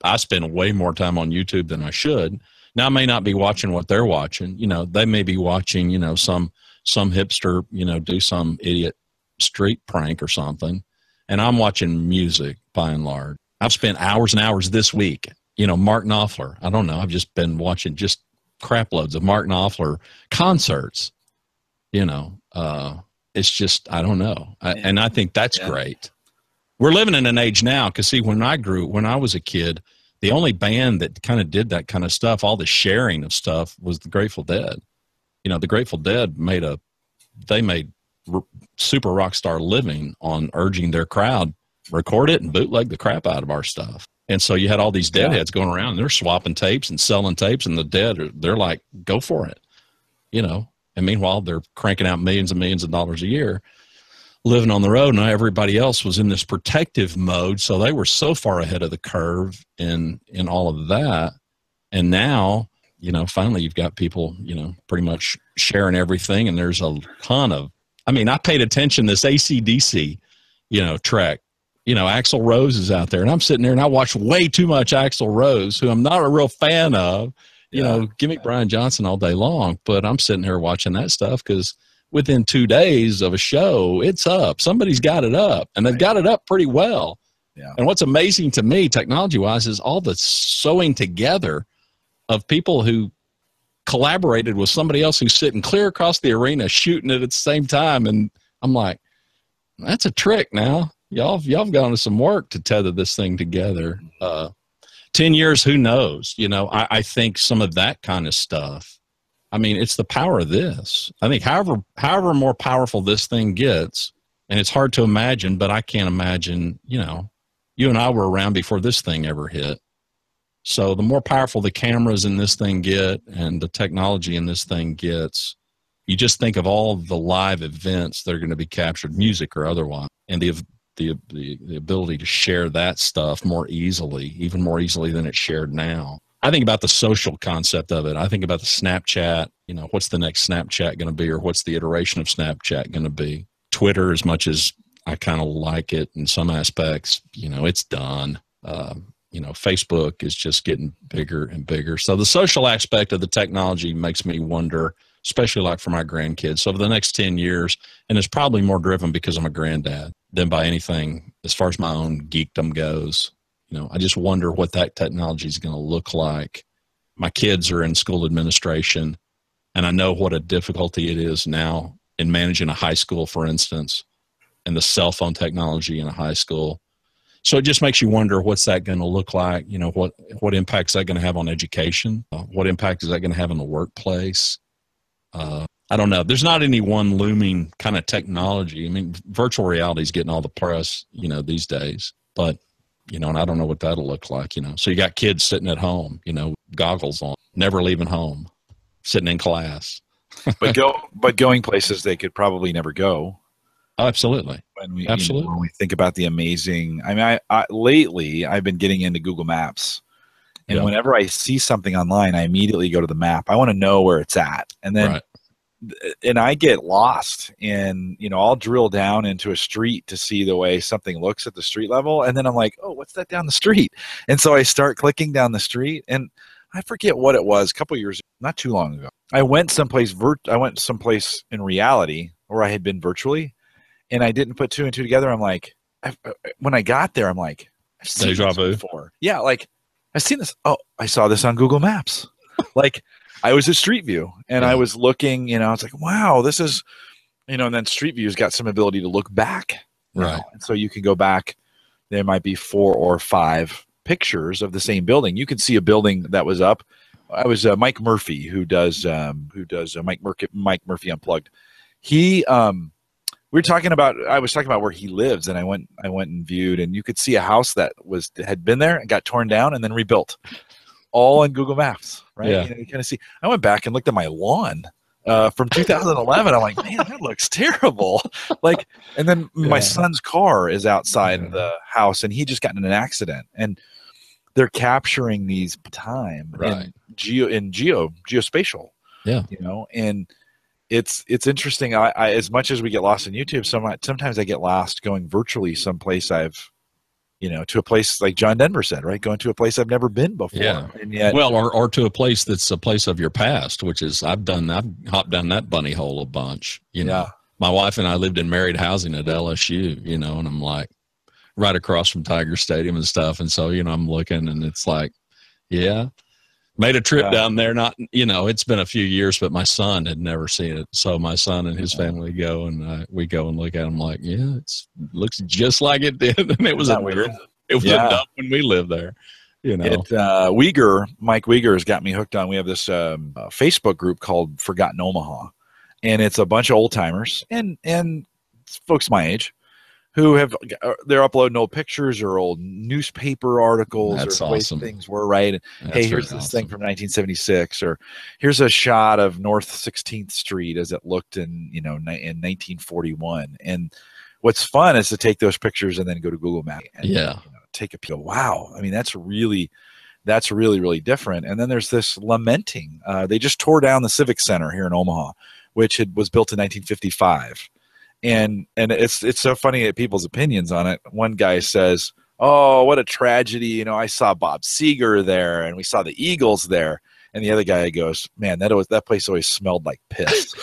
I spend way more time on YouTube than I should. Now, I may not be watching what they're watching. You know, they may be watching, you know, some some hipster, you know, do some idiot street prank or something. And I'm watching music by and large. I've spent hours and hours this week, you know, Mark Knopfler. I don't know. I've just been watching just crap loads of Mark Knopfler concerts. You know, uh, it's just, I don't know. I, and I think that's yeah. great. We're living in an age now because, see, when I grew, when I was a kid, the only band that kind of did that kind of stuff, all the sharing of stuff, was the Grateful Dead. You know, the Grateful Dead made a, they made r- super rock star living on urging their crowd, record it and bootleg the crap out of our stuff. And so you had all these deadheads going around and they're swapping tapes and selling tapes, and the Dead, are, they're like, go for it, you know? And meanwhile, they're cranking out millions and millions of dollars a year, living on the road, and everybody else was in this protective mode. So they were so far ahead of the curve in, in all of that. And now, you know, finally you've got people, you know, pretty much sharing everything. And there's a ton of, I mean, I paid attention to this A C D C, you know, track, you know, Axl Rose is out there, and I'm sitting there and I watch way too much Axl Rose, who I'm not a real fan of, you yeah. know, give me Brian Johnson all day long, but I'm sitting here watching that stuff because within two days of a show, it's up. Somebody's got it up, and they've got it up pretty well. Yeah. And what's amazing to me, technology-wise, is all the sewing together of people who collaborated with somebody else who's sitting clear across the arena shooting it at the same time. And I'm like, that's a trick now. Y'all, y'all have gone to some work to tether this thing together. Uh, ten years, who knows? You know, I, I think some of that kind of stuff, I mean, it's the power of this. I think however however more powerful this thing gets, and it's hard to imagine, but I can't imagine, you know, you and I were around before this thing ever hit. So the more powerful the cameras in this thing get and the technology in this thing gets, you just think of all the live events that are going to be captured, music or otherwise, and the the the, the ability to share that stuff more easily, even more easily than it's shared now. I think about the social concept of it. I think about the Snapchat, you know, what's the next Snapchat going to be, or what's the iteration of Snapchat going to be? Twitter, as much as I kind of like it in some aspects, you know, it's done. Um, you know, Facebook is just getting bigger and bigger. So the social aspect of the technology makes me wonder, especially like for my grandkids. So over the next ten years, and it's probably more driven because I'm a granddad than by anything as far as my own geekdom goes. You know, I just wonder what that technology is going to look like. My kids are in school administration, and I know what a difficulty it is now in managing a high school, for instance, and the cell phone technology in a high school. So it just makes you wonder, what's that going to look like? You know, what, what impact is that going to have on education? Uh, what impact is that going to have in the workplace? Uh, I don't know. There's not any one looming kind of technology. I mean, virtual reality is getting all the press, you know, these days, but you know, and I don't know what that'll look like, you know. So you got kids sitting at home, you know, goggles on, never leaving home, sitting in class. but go, but going places they could probably never go. Oh, absolutely. When we, absolutely. You know, when we think about the amazing, I mean, I, I lately I've been getting into Google Maps, and yeah. whenever I see something online, I immediately go to the map. I want to know where it's at, and then, right. and I get lost in, you know, I'll drill down into a street to see the way something looks at the street level. And then I'm like, oh, what's that down the street? And so I start clicking down the street, and I forget what it was a couple years, not too long ago. I went someplace, vir- I went someplace in reality where I had been virtually, and I didn't put two and two together. I'm like, I, when I got there, I'm like, I've seen this before. Yeah. Like I've seen this. Oh, I saw this on Google Maps. Like, I was at Street View, and yeah. I was looking, you know, I was like, wow, this is, you know, and then Street View's got some ability to look back. Right. Now. And so you can go back. There might be four or five pictures of the same building. You can see a building that was up. I was uh, Mike Murphy, who does um, who does uh, Mike Mur- Mike Murphy Unplugged. He, um, we were talking about. I was talking about where he lives, and I went I went and viewed, and you could see a house that was had been there and got torn down and then rebuilt, all on Google Maps. Right? Yeah. You know, you kind of see. I went back and looked at my lawn uh, from two thousand eleven. I'm like, man, that looks terrible. Like, and then yeah. my son's car is outside yeah. the house, and he just got in an accident, and they're capturing these time right. in geo in geo geospatial. Yeah, you know, and it's it's interesting. I, I as much as we get lost in YouTube, some sometimes I get lost going virtually someplace I've, you know, to a place like John Denver said, right? Going to a place I've never been before. Yeah. And yet, well, or or to a place that's a place of your past, which is I've done I've hopped down that bunny hole a bunch. You know, yeah. my wife and I lived in married housing at L S U. You know, and I'm like, right across from Tiger Stadium and stuff. And so, you know, I'm looking and it's like, yeah, made a trip yeah. down there. Not, you know, it's been a few years, but my son had never seen it. So my son and his yeah. family go and I, we go and look at them like, yeah, it's looks just like it did. And it was, a, it was yeah. a dump when we lived there, you know. It, uh, Weger, Mike Weger has got me hooked on. We have this um, uh, Facebook group called Forgotten Omaha, and it's a bunch of old timers and, and folks my age who have, they're uploading old pictures or old newspaper articles That's or awesome. Things were, right? That's hey, here's really this awesome. Thing from nineteen seventy-six, or here's a shot of North sixteenth Street as it looked in, you know, in nineteen forty-one. And what's fun is to take those pictures and then go to Google Maps and yeah. you know, take a peek. Wow. I mean, that's really, that's really, really different. And then there's this lamenting. Uh, they just tore down the Civic Center here in Omaha, which had, was built in nineteen fifty-five. And and it's it's so funny at people's opinions on it. One guy says, "Oh, what a tragedy! You know, I saw Bob Seger there, and we saw the Eagles there." And the other guy goes, "Man, that always, that place always smelled like piss."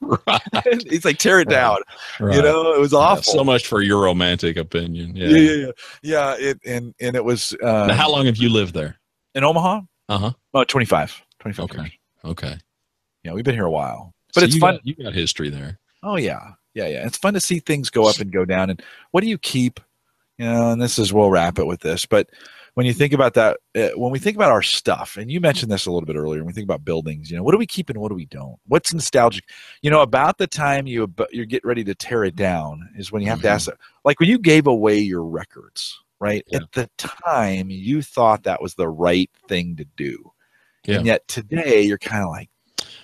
Right. He's like, "Tear it down!" Right. You know, it was awful. Yeah, so much for your romantic opinion. Yeah, yeah, yeah. yeah. yeah it, and and it was. Um, now, how long have you lived there in Omaha? Uh huh. Oh, twenty-five. Twenty-five. Okay. Years. Okay. Yeah, we've been here a while. But so it's you fun. Got, you got history there. Oh yeah, yeah, yeah. It's fun to see things go up and go down. And what do you keep? You know, and this is we'll wrap it with this. But when you think about that, uh, when we think about our stuff, and you mentioned this a little bit earlier, when we think about buildings, you know, what do we keep and what do we don't? What's nostalgic? You know, about the time you you get ready to tear it down is when you have mm-hmm. to ask. Like when you gave away your records, right? Yeah. At the time, you thought that was the right thing to do, yeah. and yet today you're kind of like.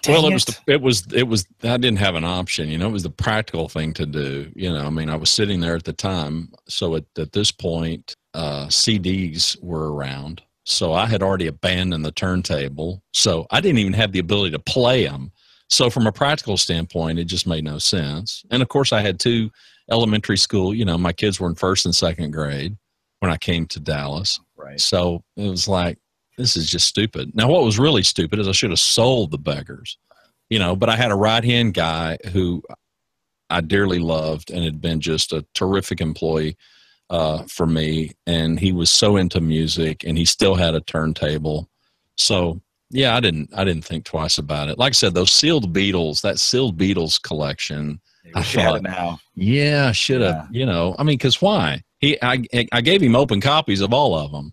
Dang well, it, it was the, it was it was I didn't have an option, you know. It was the practical thing to do, you know. I mean, I was sitting there at the time, so at, at this point, uh, C Ds were around, so I had already abandoned the turntable, so I didn't even have the ability to play them. So, from a practical standpoint, it just made no sense. And of course, I had two elementary school, you know, my kids were in first and second grade when I came to Dallas, right? So it was like. This is just stupid. Now, what was really stupid is I should have sold the beggars, you know, but I had a right-hand guy who I dearly loved and had been just a terrific employee uh, for me. And he was so into music and he still had a turntable. So yeah, I didn't, I didn't think twice about it. Like I said, those sealed Beatles, that sealed Beatles collection, I thought, now. yeah, I should have, yeah. you know, I mean, cause why he, I, I gave him open copies of all of them.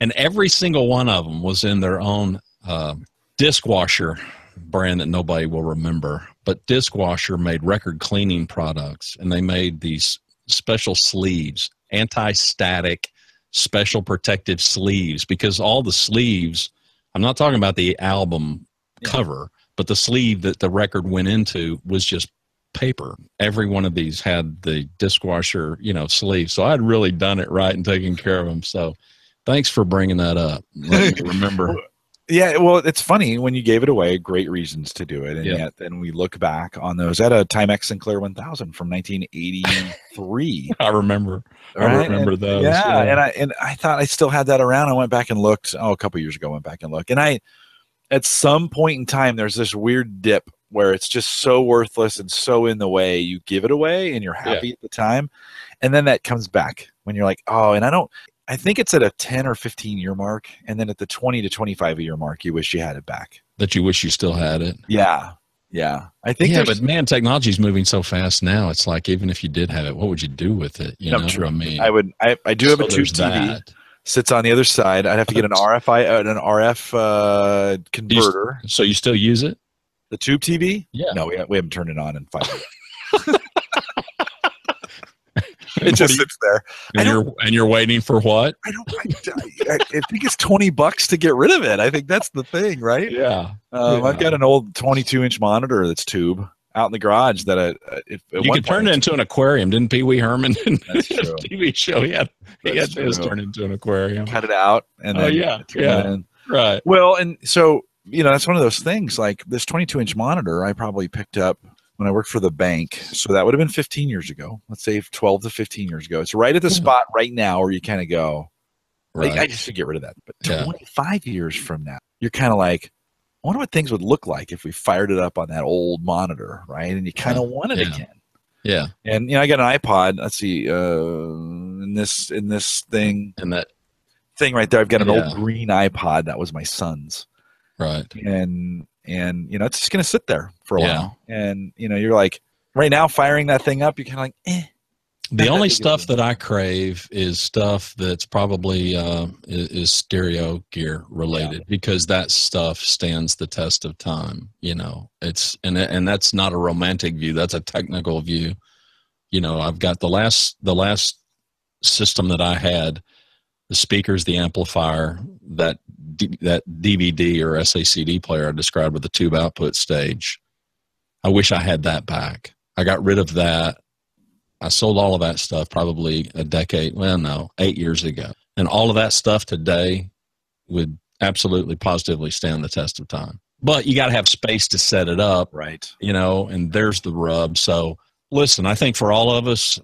And every single one of them was in their own uh, disc washer brand that nobody will remember. But Disc Washer made record cleaning products, and they made these special sleeves, anti-static, special protective sleeves, because all the sleeves, I'm not talking about the album yeah. cover, but the sleeve that the record went into was just paper. Every one of these had the Disc Washer, you know, sleeve. So I'd really done it right and taken care of them. So... Thanks for bringing that up. Let me remember. Yeah, well, it's funny. When you gave it away, great reasons to do it. And yeah. yet then we look back on those. I had a Timex Sinclair one thousand from nineteen eighty-three. I remember. Right? I remember and, those. Yeah, yeah, and I and I thought I still had that around. I went back and looked. Oh, a couple of years ago, I went back and looked. And I, at some point in time, there's this weird dip where it's just so worthless and so in the way. You give it away and you're happy yeah. at the time. And then that comes back when you're like, oh, and I don't... I think it's at a ten or fifteen year mark. And then at the twenty to twenty-five year mark, you wish you had it back. That you wish you still had it. Yeah. Yeah. I think, yeah, but man, technology's moving so fast now. It's like, even if you did have it, what would you do with it? You no, know true. I mean? I would, I, I do have so a tube T V that sits on the other side. I'd have to get an R F I, an R F uh, converter. You, so you still use it? The tube T V? Yeah. No, we, we haven't turned it on in five years. It just sits there. And you're, and you're waiting for what? I don't. I, I, I think it's twenty bucks to get rid of it. I think that's the thing, right? Yeah. Um, yeah. I've got an old twenty-two inch monitor that's tube out in the garage that I. If, you could turn it into an aquarium. Didn't Pee Wee Herman in his T V show? He had, he had his turned into an aquarium. Cut it out. And then oh, yeah. Yeah. In. Right. Well, and so, you know, that's one of those things. Like this twenty-two inch monitor I probably picked up when I worked for the bank. So that would have been fifteen years ago. Let's say twelve to fifteen years ago. It's right at the spot right now where you kind of go, right. Like, I just should get rid of that. But yeah. twenty-five years from now, you're kind of like, I wonder what things would look like if we fired it up on that old monitor, right? And you kind of yeah. want it yeah. again. Yeah. And, you know, I got an iPod. Let's see, uh, in this in this thing. And that thing right there, I've got an yeah. old green iPod. That was my son's. Right. And... And, you know, it's just going to sit there for a yeah. while. And, you know, you're like, right now firing that thing up, you're kind of like, eh. The only stuff that I crave is stuff that's probably uh, is, is stereo gear related yeah. because that stuff stands the test of time. You know, it's and and that's not a romantic view. That's a technical view. You know, I've got the last the last system that I had, the speakers, the amplifier, that D that D V D or S A C D player I described with the tube output stage. I wish I had that back. I got rid of that. I sold all of that stuff probably a decade, well, no, eight years ago. And all of that stuff today would absolutely positively stand the test of time. But you got to have space to set it up, right? You know, and there's the rub. So listen, I think for all of us,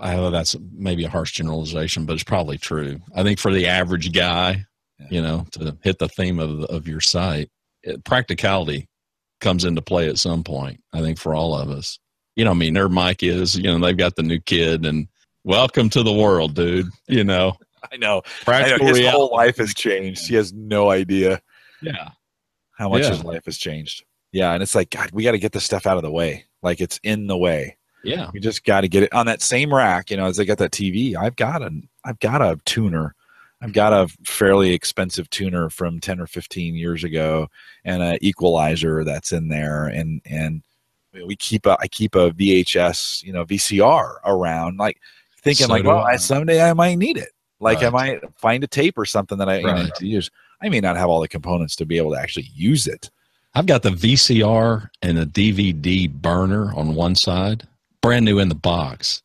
I know that's maybe a harsh generalization, but it's probably true. I think for the average guy, yeah. you know, to hit the theme of, of your site, it, practicality comes into play at some point. I think for all of us, you know, I mean, their Mike is, you know, they've got the new kid and welcome to the world, dude. You know, I know. I know. His reality. Whole life has changed. He has no idea. Yeah. How much yeah. his life has changed. Yeah. And it's like, God, we got to get this stuff out of the way. Like it's in the way. Yeah. You just got to get it on that same rack, you know, as I got that T V, I've got an, I've got a tuner. I've got a fairly expensive tuner from ten or fifteen years ago and an equalizer that's in there. And, and we keep a, I keep a V H S, you know, V C R around, like thinking so like, well, I, someday I might need it. Like right. I might find a tape or something that I right. need to use. I may not have all the components to be able to actually use it. I've got the V C R and a D V D burner on one side. Brand new in the box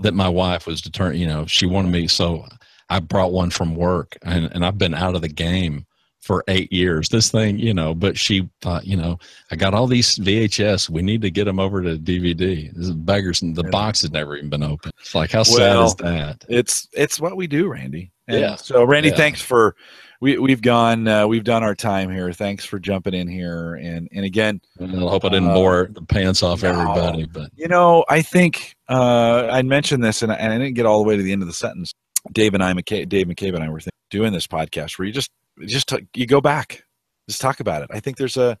that my wife was determined, you know, she wanted me. So I brought one from work and, and I've been out of the game for eight years, this thing, you know, but she thought, you know, I got all these V H S. We need to get them over to D V D. This is beggars and the yeah. box has never even been opened. It's like, how sad well, is that? It's, it's what we do, Randy. And yeah. So Randy, yeah. thanks for, we, we've gone, uh, we've done our time here. Thanks for jumping in here. And, and again, and I hope I didn't uh, bore the pants off no, everybody, but you know, I think, uh, I mentioned this and I, and I didn't get all the way to the end of the sentence. Dave and I, McCabe, Dave McCabe and I were doing this podcast where you just, just, you go back, just talk about it. I think there's a,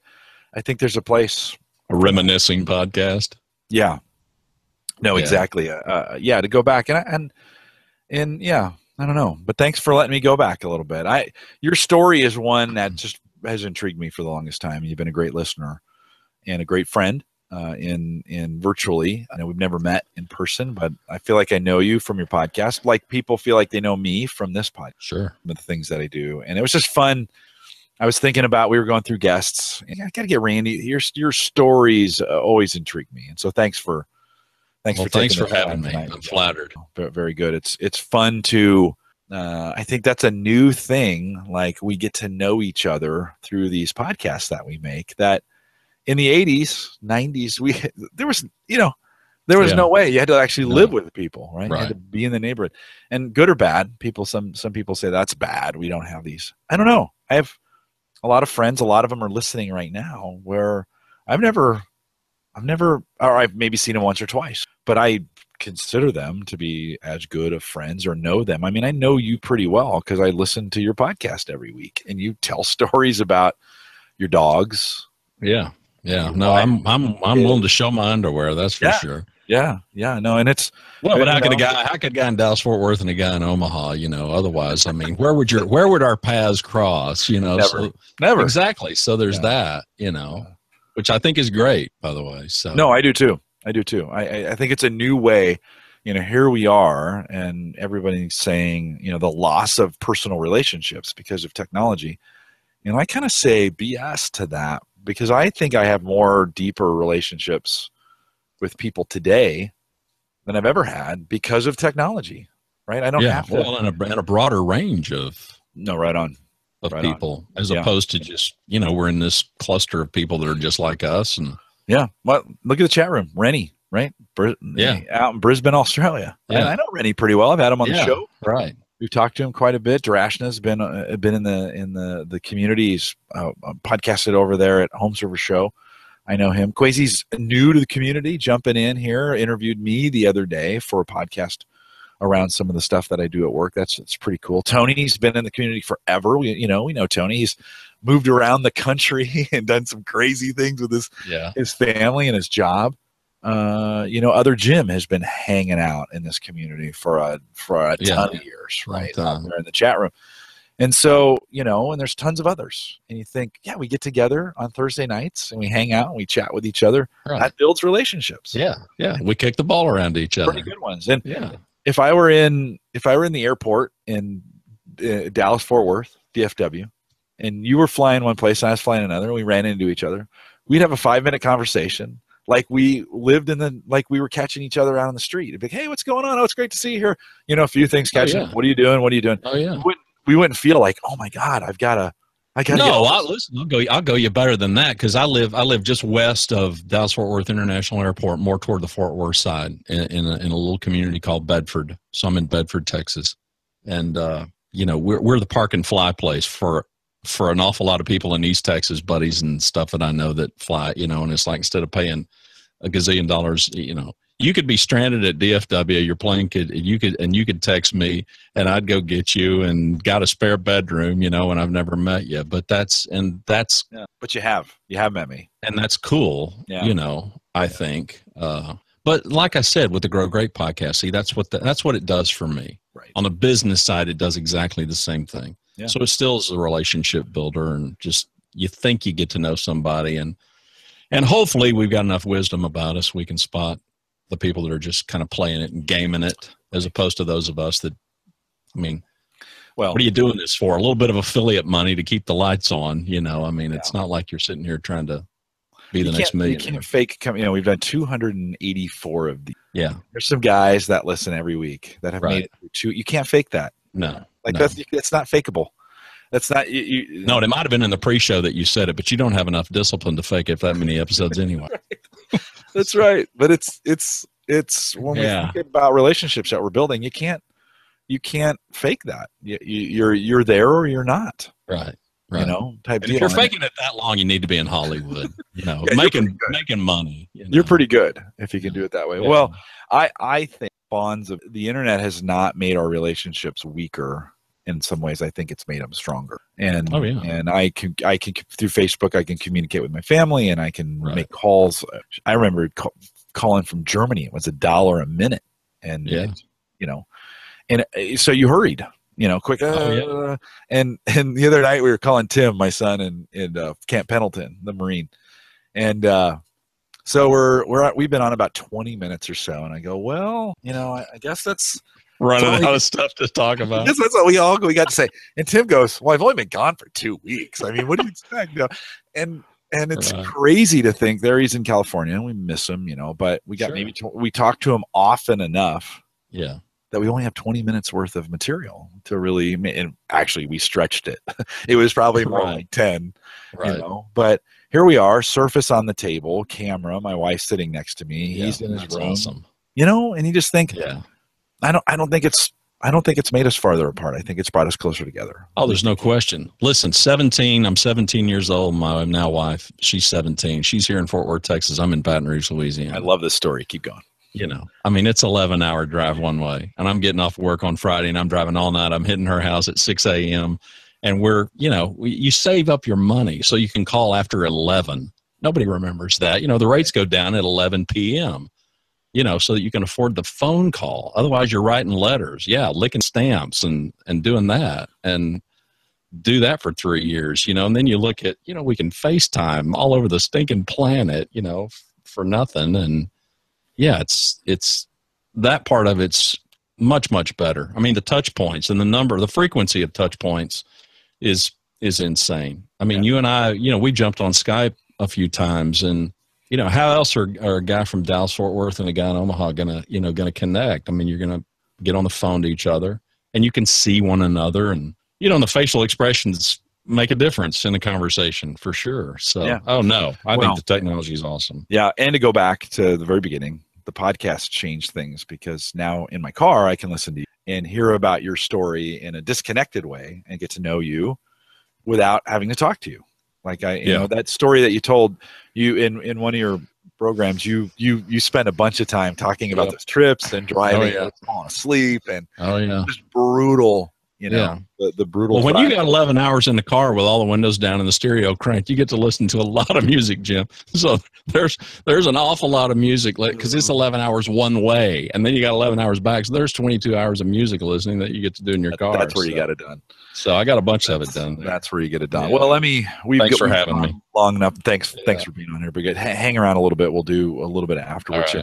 I think there's a place. A reminiscing podcast. Yeah, no, yeah. exactly. Uh, yeah. To go back and, and, and yeah. I don't know, but thanks for letting me go back a little bit. I, your story is one that just has intrigued me for the longest time. You've been a great listener and a great friend uh, in, in virtually. I know we've never met in person, but I feel like I know you from your podcast. Like people feel like they know me from this podcast. Sure. From the things that I do. And it was just fun. I was thinking about, we were going through guests and I got to get Randy. Your, your stories uh, always intrigued me. And so thanks for, Thanks well, for, thanks for having me. Tonight. I'm flattered. Very good. It's, it's fun to, uh, I think that's a new thing. Like we get to know each other through these podcasts that we make that in the eighties, nineties, we, there was, you know, there was yeah. no way you had to actually no. live with people, right? right? You had to be in the neighborhood and good or bad people. Some, some people say that's bad. We don't have these. I don't know. I have a lot of friends. A lot of them are listening right now where I've never I've never, or I've maybe seen him once or twice, but I consider them to be as good of friends or know them. I mean, I know you pretty well because I listen to your podcast every week, and you tell stories about your dogs. Yeah, yeah. No, I'm I'm I'm willing to show my underwear. That's for yeah. sure. Yeah, yeah. No, and it's well, but how could a guy, how could a guy in Dallas, Fort Worth, and a guy in Omaha, you know? Otherwise, I mean, where would your where would our paths cross? You know, never, so, never. Exactly. So there's yeah. that. You know, yeah. which I think is great, by the way. So no, I do too. I do too. I, I think it's a new way. You know, here we are, and everybody's saying, you know, the loss of personal relationships because of technology. You know, I kind of say B S to that because I think I have more deeper relationships with people today than I've ever had because of technology, right? I don't yeah, have to. Well, and a, and a broader range of no, right on of right people on. as yeah. opposed to just, you know, we're in this cluster of people that are just like us and. Yeah. Well, look at the chat room. Rennie, right? Br yeah. Out in Brisbane, Australia. Yeah. And I know Rennie pretty well. I've had him on yeah, the show. Right. We've talked to him quite a bit. Darashna's been uh, been in the in the the communities uh, podcasted over there at Home Server Show. I know him. Kwesi's new to the community, jumping in here, interviewed me the other day for a podcast around some of the stuff that I do at work. That's it's pretty cool. Tony's been in the community forever. We, you know, we know Tony. He's moved around the country and done some crazy things with his yeah. his family and his job. Uh, you know, other Jim has been hanging out in this community for a for a yeah. ton of years, right? Out there in the chat room. And so, you know, and there's tons of others. And you think, yeah, we get together on Thursday nights and we hang out and we chat with each other. Right. That builds relationships. Yeah, yeah. We kick the ball around to each other. Pretty good ones. And yeah. if I were in if I were in the airport in uh, Dallas, Fort Worth, D F W. And you were flying one place and I was flying another, and we ran into each other, we'd have a five-minute conversation like we lived in the, like we were catching each other out on the street. It'd be like, hey, what's going on? Oh, it's great to see you here. You know, a few things catching. Oh, yeah. What are you doing? What are you doing? Oh, yeah. We wouldn't, we wouldn't feel like, oh, my God, I've got to. I got no, I'll, listen, I'll, go, I'll go you better than that because I live I live just west of Dallas-Fort Worth International Airport, more toward the Fort Worth side in, in, a, in a little community called Bedford. So I'm in Bedford, Texas. And, uh, you know, we're, we're the park and fly place for for an awful lot of people in East Texas, buddies and stuff that I know that fly, you know, and it's like, instead of paying a gazillion dollars, you know, you could be stranded at D F W, your plane could, you could, and you could text me and I'd go get you and got a spare bedroom, you know, and I've never met you, but that's, and that's, yeah, but you have, you have met me and that's cool. Yeah. You know, I yeah. think, uh, but like I said, with the Grow Great podcast, see, that's what, the, that's what it does for me. Right. On the business side, it does exactly the same thing. Yeah. So it still is a relationship builder and just, you think you get to know somebody and, and hopefully we've got enough wisdom about us. We can spot the people that are just kind of playing it and gaming it as opposed to those of us that, I mean, well, what are you doing this for? A little bit of affiliate money to keep the lights on, you know, I mean, yeah. it's not like you're sitting here trying to be the next millionaire. You can't fake, you know, we've done two hundred eighty-four of these. Yeah. There's some guys that listen every week that have right. made it through two. You can't fake that. No. Like no. that's, that's not fakeable. That's not, you, you, no, it might've been in the pre-show that you said it, but you don't have enough discipline to fake it for that many episodes anyway. Right. That's right. But it's, it's, it's when yeah. we think about relationships that we're building, you can't, you can't fake that. You, you, you're, you're there or you're not. Right. Right. You know, type deal. If you're faking it that long, you need to be in Hollywood, you know, yeah, making, making money. You know? You're pretty good if you can do it that way. Yeah. Well, I, I think bonds of the internet has not made our relationships weaker. In some ways, I think it's made them stronger. And oh, yeah. and I can I can through Facebook I can communicate with my family and I can right. make calls. I remember call, calling from Germany. It was a dollar a minute, and yeah. it, you know, and so you hurried, you know, quick. Uh, oh, yeah. And and the other night we were calling Tim, my son, in in uh, Camp Pendleton, the Marine, and uh, so we're we're we've been on about twenty minutes or so, and I go, well, you know, I, I guess that's. Running only, out of stuff to talk about. That's what we all we got to say. And Tim goes, "Well, I've only been gone for two weeks. I mean, what do you expect?" You know? And and it's right. crazy to think there he's in California and we miss him, you know. But we got sure. maybe to, we talk to him often enough, yeah, that we only have twenty minutes worth of material to really. And actually, we stretched it. It was probably more right. like ten, right. you know. But here we are, surface on the table, camera. My wife's sitting next to me. Yeah, he's in his room, awesome. You know. And you just think, yeah. I don't. I don't think it's. I don't think it's made us farther apart. I think it's brought us closer together. Oh, there's no question. Listen, seventeen. I'm seventeen years old. My now wife. She's seventeen. She's here in Fort Worth, Texas. I'm in Baton Rouge, Louisiana. I love this story. Keep going. you know, I mean, it's eleven hour drive one way, and I'm getting off work on Friday and I'm driving all night. I'm hitting her house at six a m and we're, you know, we, you save up your money so you can call after eleven. Nobody remembers that. You know, the rates go down at eleven p m, you know, so that you can afford the phone call. Otherwise, you're writing letters. Yeah, licking stamps and, and doing that. And do that for three years, you know, and then you look at, you know, we can FaceTime all over the stinking planet, you know, f- for nothing. And yeah, it's, it's that part of it's much, much better. I mean, the touch points and the number, the frequency of touch points is, is insane. I mean, yeah. You and I, you know, we jumped on Skype a few times, and, you know, how else are, are a guy from Dallas, Fort Worth and a guy in Omaha going to, you know, going to connect? I mean, you're going to get on the phone to each other and you can see one another, and, you know, the facial expressions make a difference in a conversation for sure. So, yeah. oh no, I well, think the technology is awesome. Yeah. And to go back to the very beginning, the podcast changed things, because now in my car, I can listen to you and hear about your story in a disconnected way and get to know you without having to talk to you. Like I, you yeah. know, that story that you told you in, in one of your programs, you, you, you spent a bunch of time talking about yep. those trips and driving oh, yeah. and falling asleep and oh, yeah. just brutal. You know, yeah. the, the brutal. Well, when drive. You got eleven hours in the car with all the windows down and the stereo cranked, you get to listen to a lot of music, Jim. So there's there's an awful lot of music, because it's eleven hours one way, and then you got eleven hours back. So there's twenty-two hours of music listening that you get to do in your car. That's where so. you got it done. So I got a bunch that's, of it done. There. That's where you get it done. Yeah. Well, let me. We've thanks got, for we've having me. Long enough. Thanks. Yeah. Thanks for being on here. But hang around a little bit. We'll do a little bit afterwards.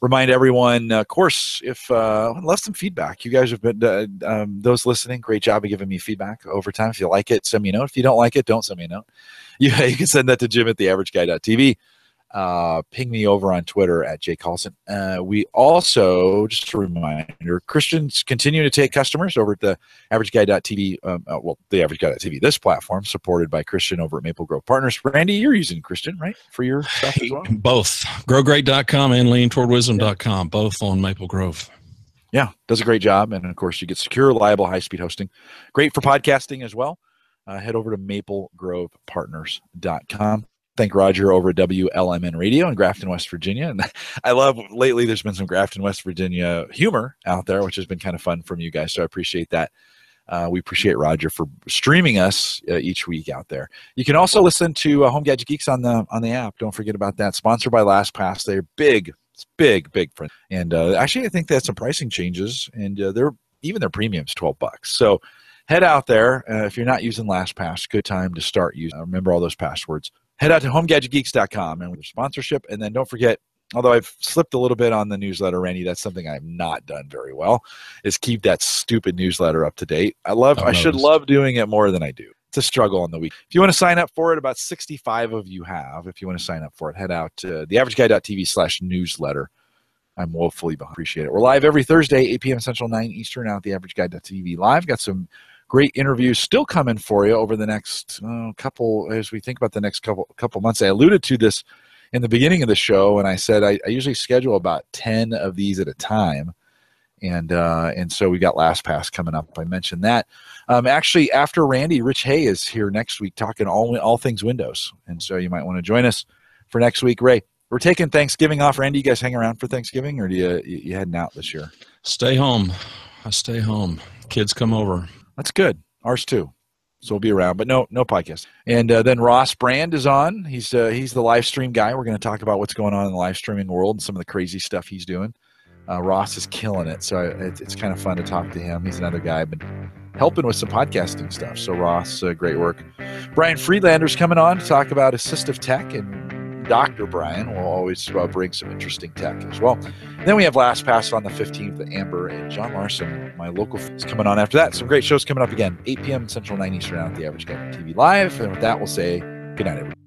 Remind everyone, of course, if uh, left some feedback. You guys have been, uh, um, those listening, great job of giving me feedback over time. If you like it, send me a note. If you don't like it, don't send me a note. You, you can send that to Jim at the average guy dot t v. Uh, ping me over on Twitter at Jay Collison. Uh, we also, just a reminder, Christians continue to take customers over at the average guy dot t v. Um, uh, well, the average guy dot t v, this platform supported by Christian over at Maple Grove Partners. Randy, you're using Christian, right, for your stuff as well? Both. grow great dot com and lean toward wisdom dot com, both on Maple Grove. Yeah, does a great job. And, of course, you get secure, reliable, high-speed hosting. Great for podcasting as well. Uh, head over to maple grove partners dot com. Thank Roger over at W L M N Radio in Grafton, West Virginia. And I love lately there's been some Grafton, West Virginia humor out there, which has been kind of fun from you guys. So I appreciate that. Uh, we appreciate Roger for streaming us uh, each week out there. You can also listen to uh, Home Gadget Geeks on the on the app. Don't forget about that. Sponsored by LastPass. They're big, it's big, big friends. And uh, actually, I think they had some pricing changes, and uh, they're even their premium's twelve bucks. So head out there. Uh, if you're not using LastPass, good time to start using. Uh, remember all those passwords. Head out to home gadget geeks dot com and with your sponsorship. And then don't forget, although I've slipped a little bit on the newsletter, Randy, that's something I've not done very well, is keep that stupid newsletter up to date. I love, I, I should love doing it more than I do. It's a struggle on the week. If you want to sign up for it, about sixty-five of you have. If you want to sign up for it, head out to the average guy dot t v slash newsletter. I'm woefully behind. Appreciate it. We're live every Thursday, eight p m Central, nine Eastern, out at the average guy dot t v live. Got some great interviews still coming for you over the next uh, couple, as we think about the next couple couple months. I alluded to this in the beginning of the show, and I said I, I usually schedule about ten of these at a time, and uh, and so we got LastPass coming up. I mentioned that. Um, actually, after Randy, Rich Hay is here next week talking all all things Windows, and so you might want to join us for next week. Ray, we're taking Thanksgiving off. Randy, you guys hang around for Thanksgiving, or do you you heading out this year? Stay home. I stay home. Kids come over. That's good. Ours too. So we'll be around, but no, no podcast. And uh, then Ross Brand is on. He's uh, he's the live stream guy. We're going to talk about what's going on in the live streaming world and some of the crazy stuff he's doing. Uh, Ross is killing it. So it's, it's kind of fun to talk to him. He's another guy I've been helping with some podcasting stuff. So Ross, uh, great work. Brian Friedlander's coming on to talk about assistive tech, and Doctor Brian will always uh, bring some interesting tech as well. Then we have LastPass on the fifteenth. Amber and John Larson, my local, is coming on after that. Some great shows coming up again, eight p m Central, nine Eastern, out at the average guy dot t v live. And with that, we'll say good night, everybody.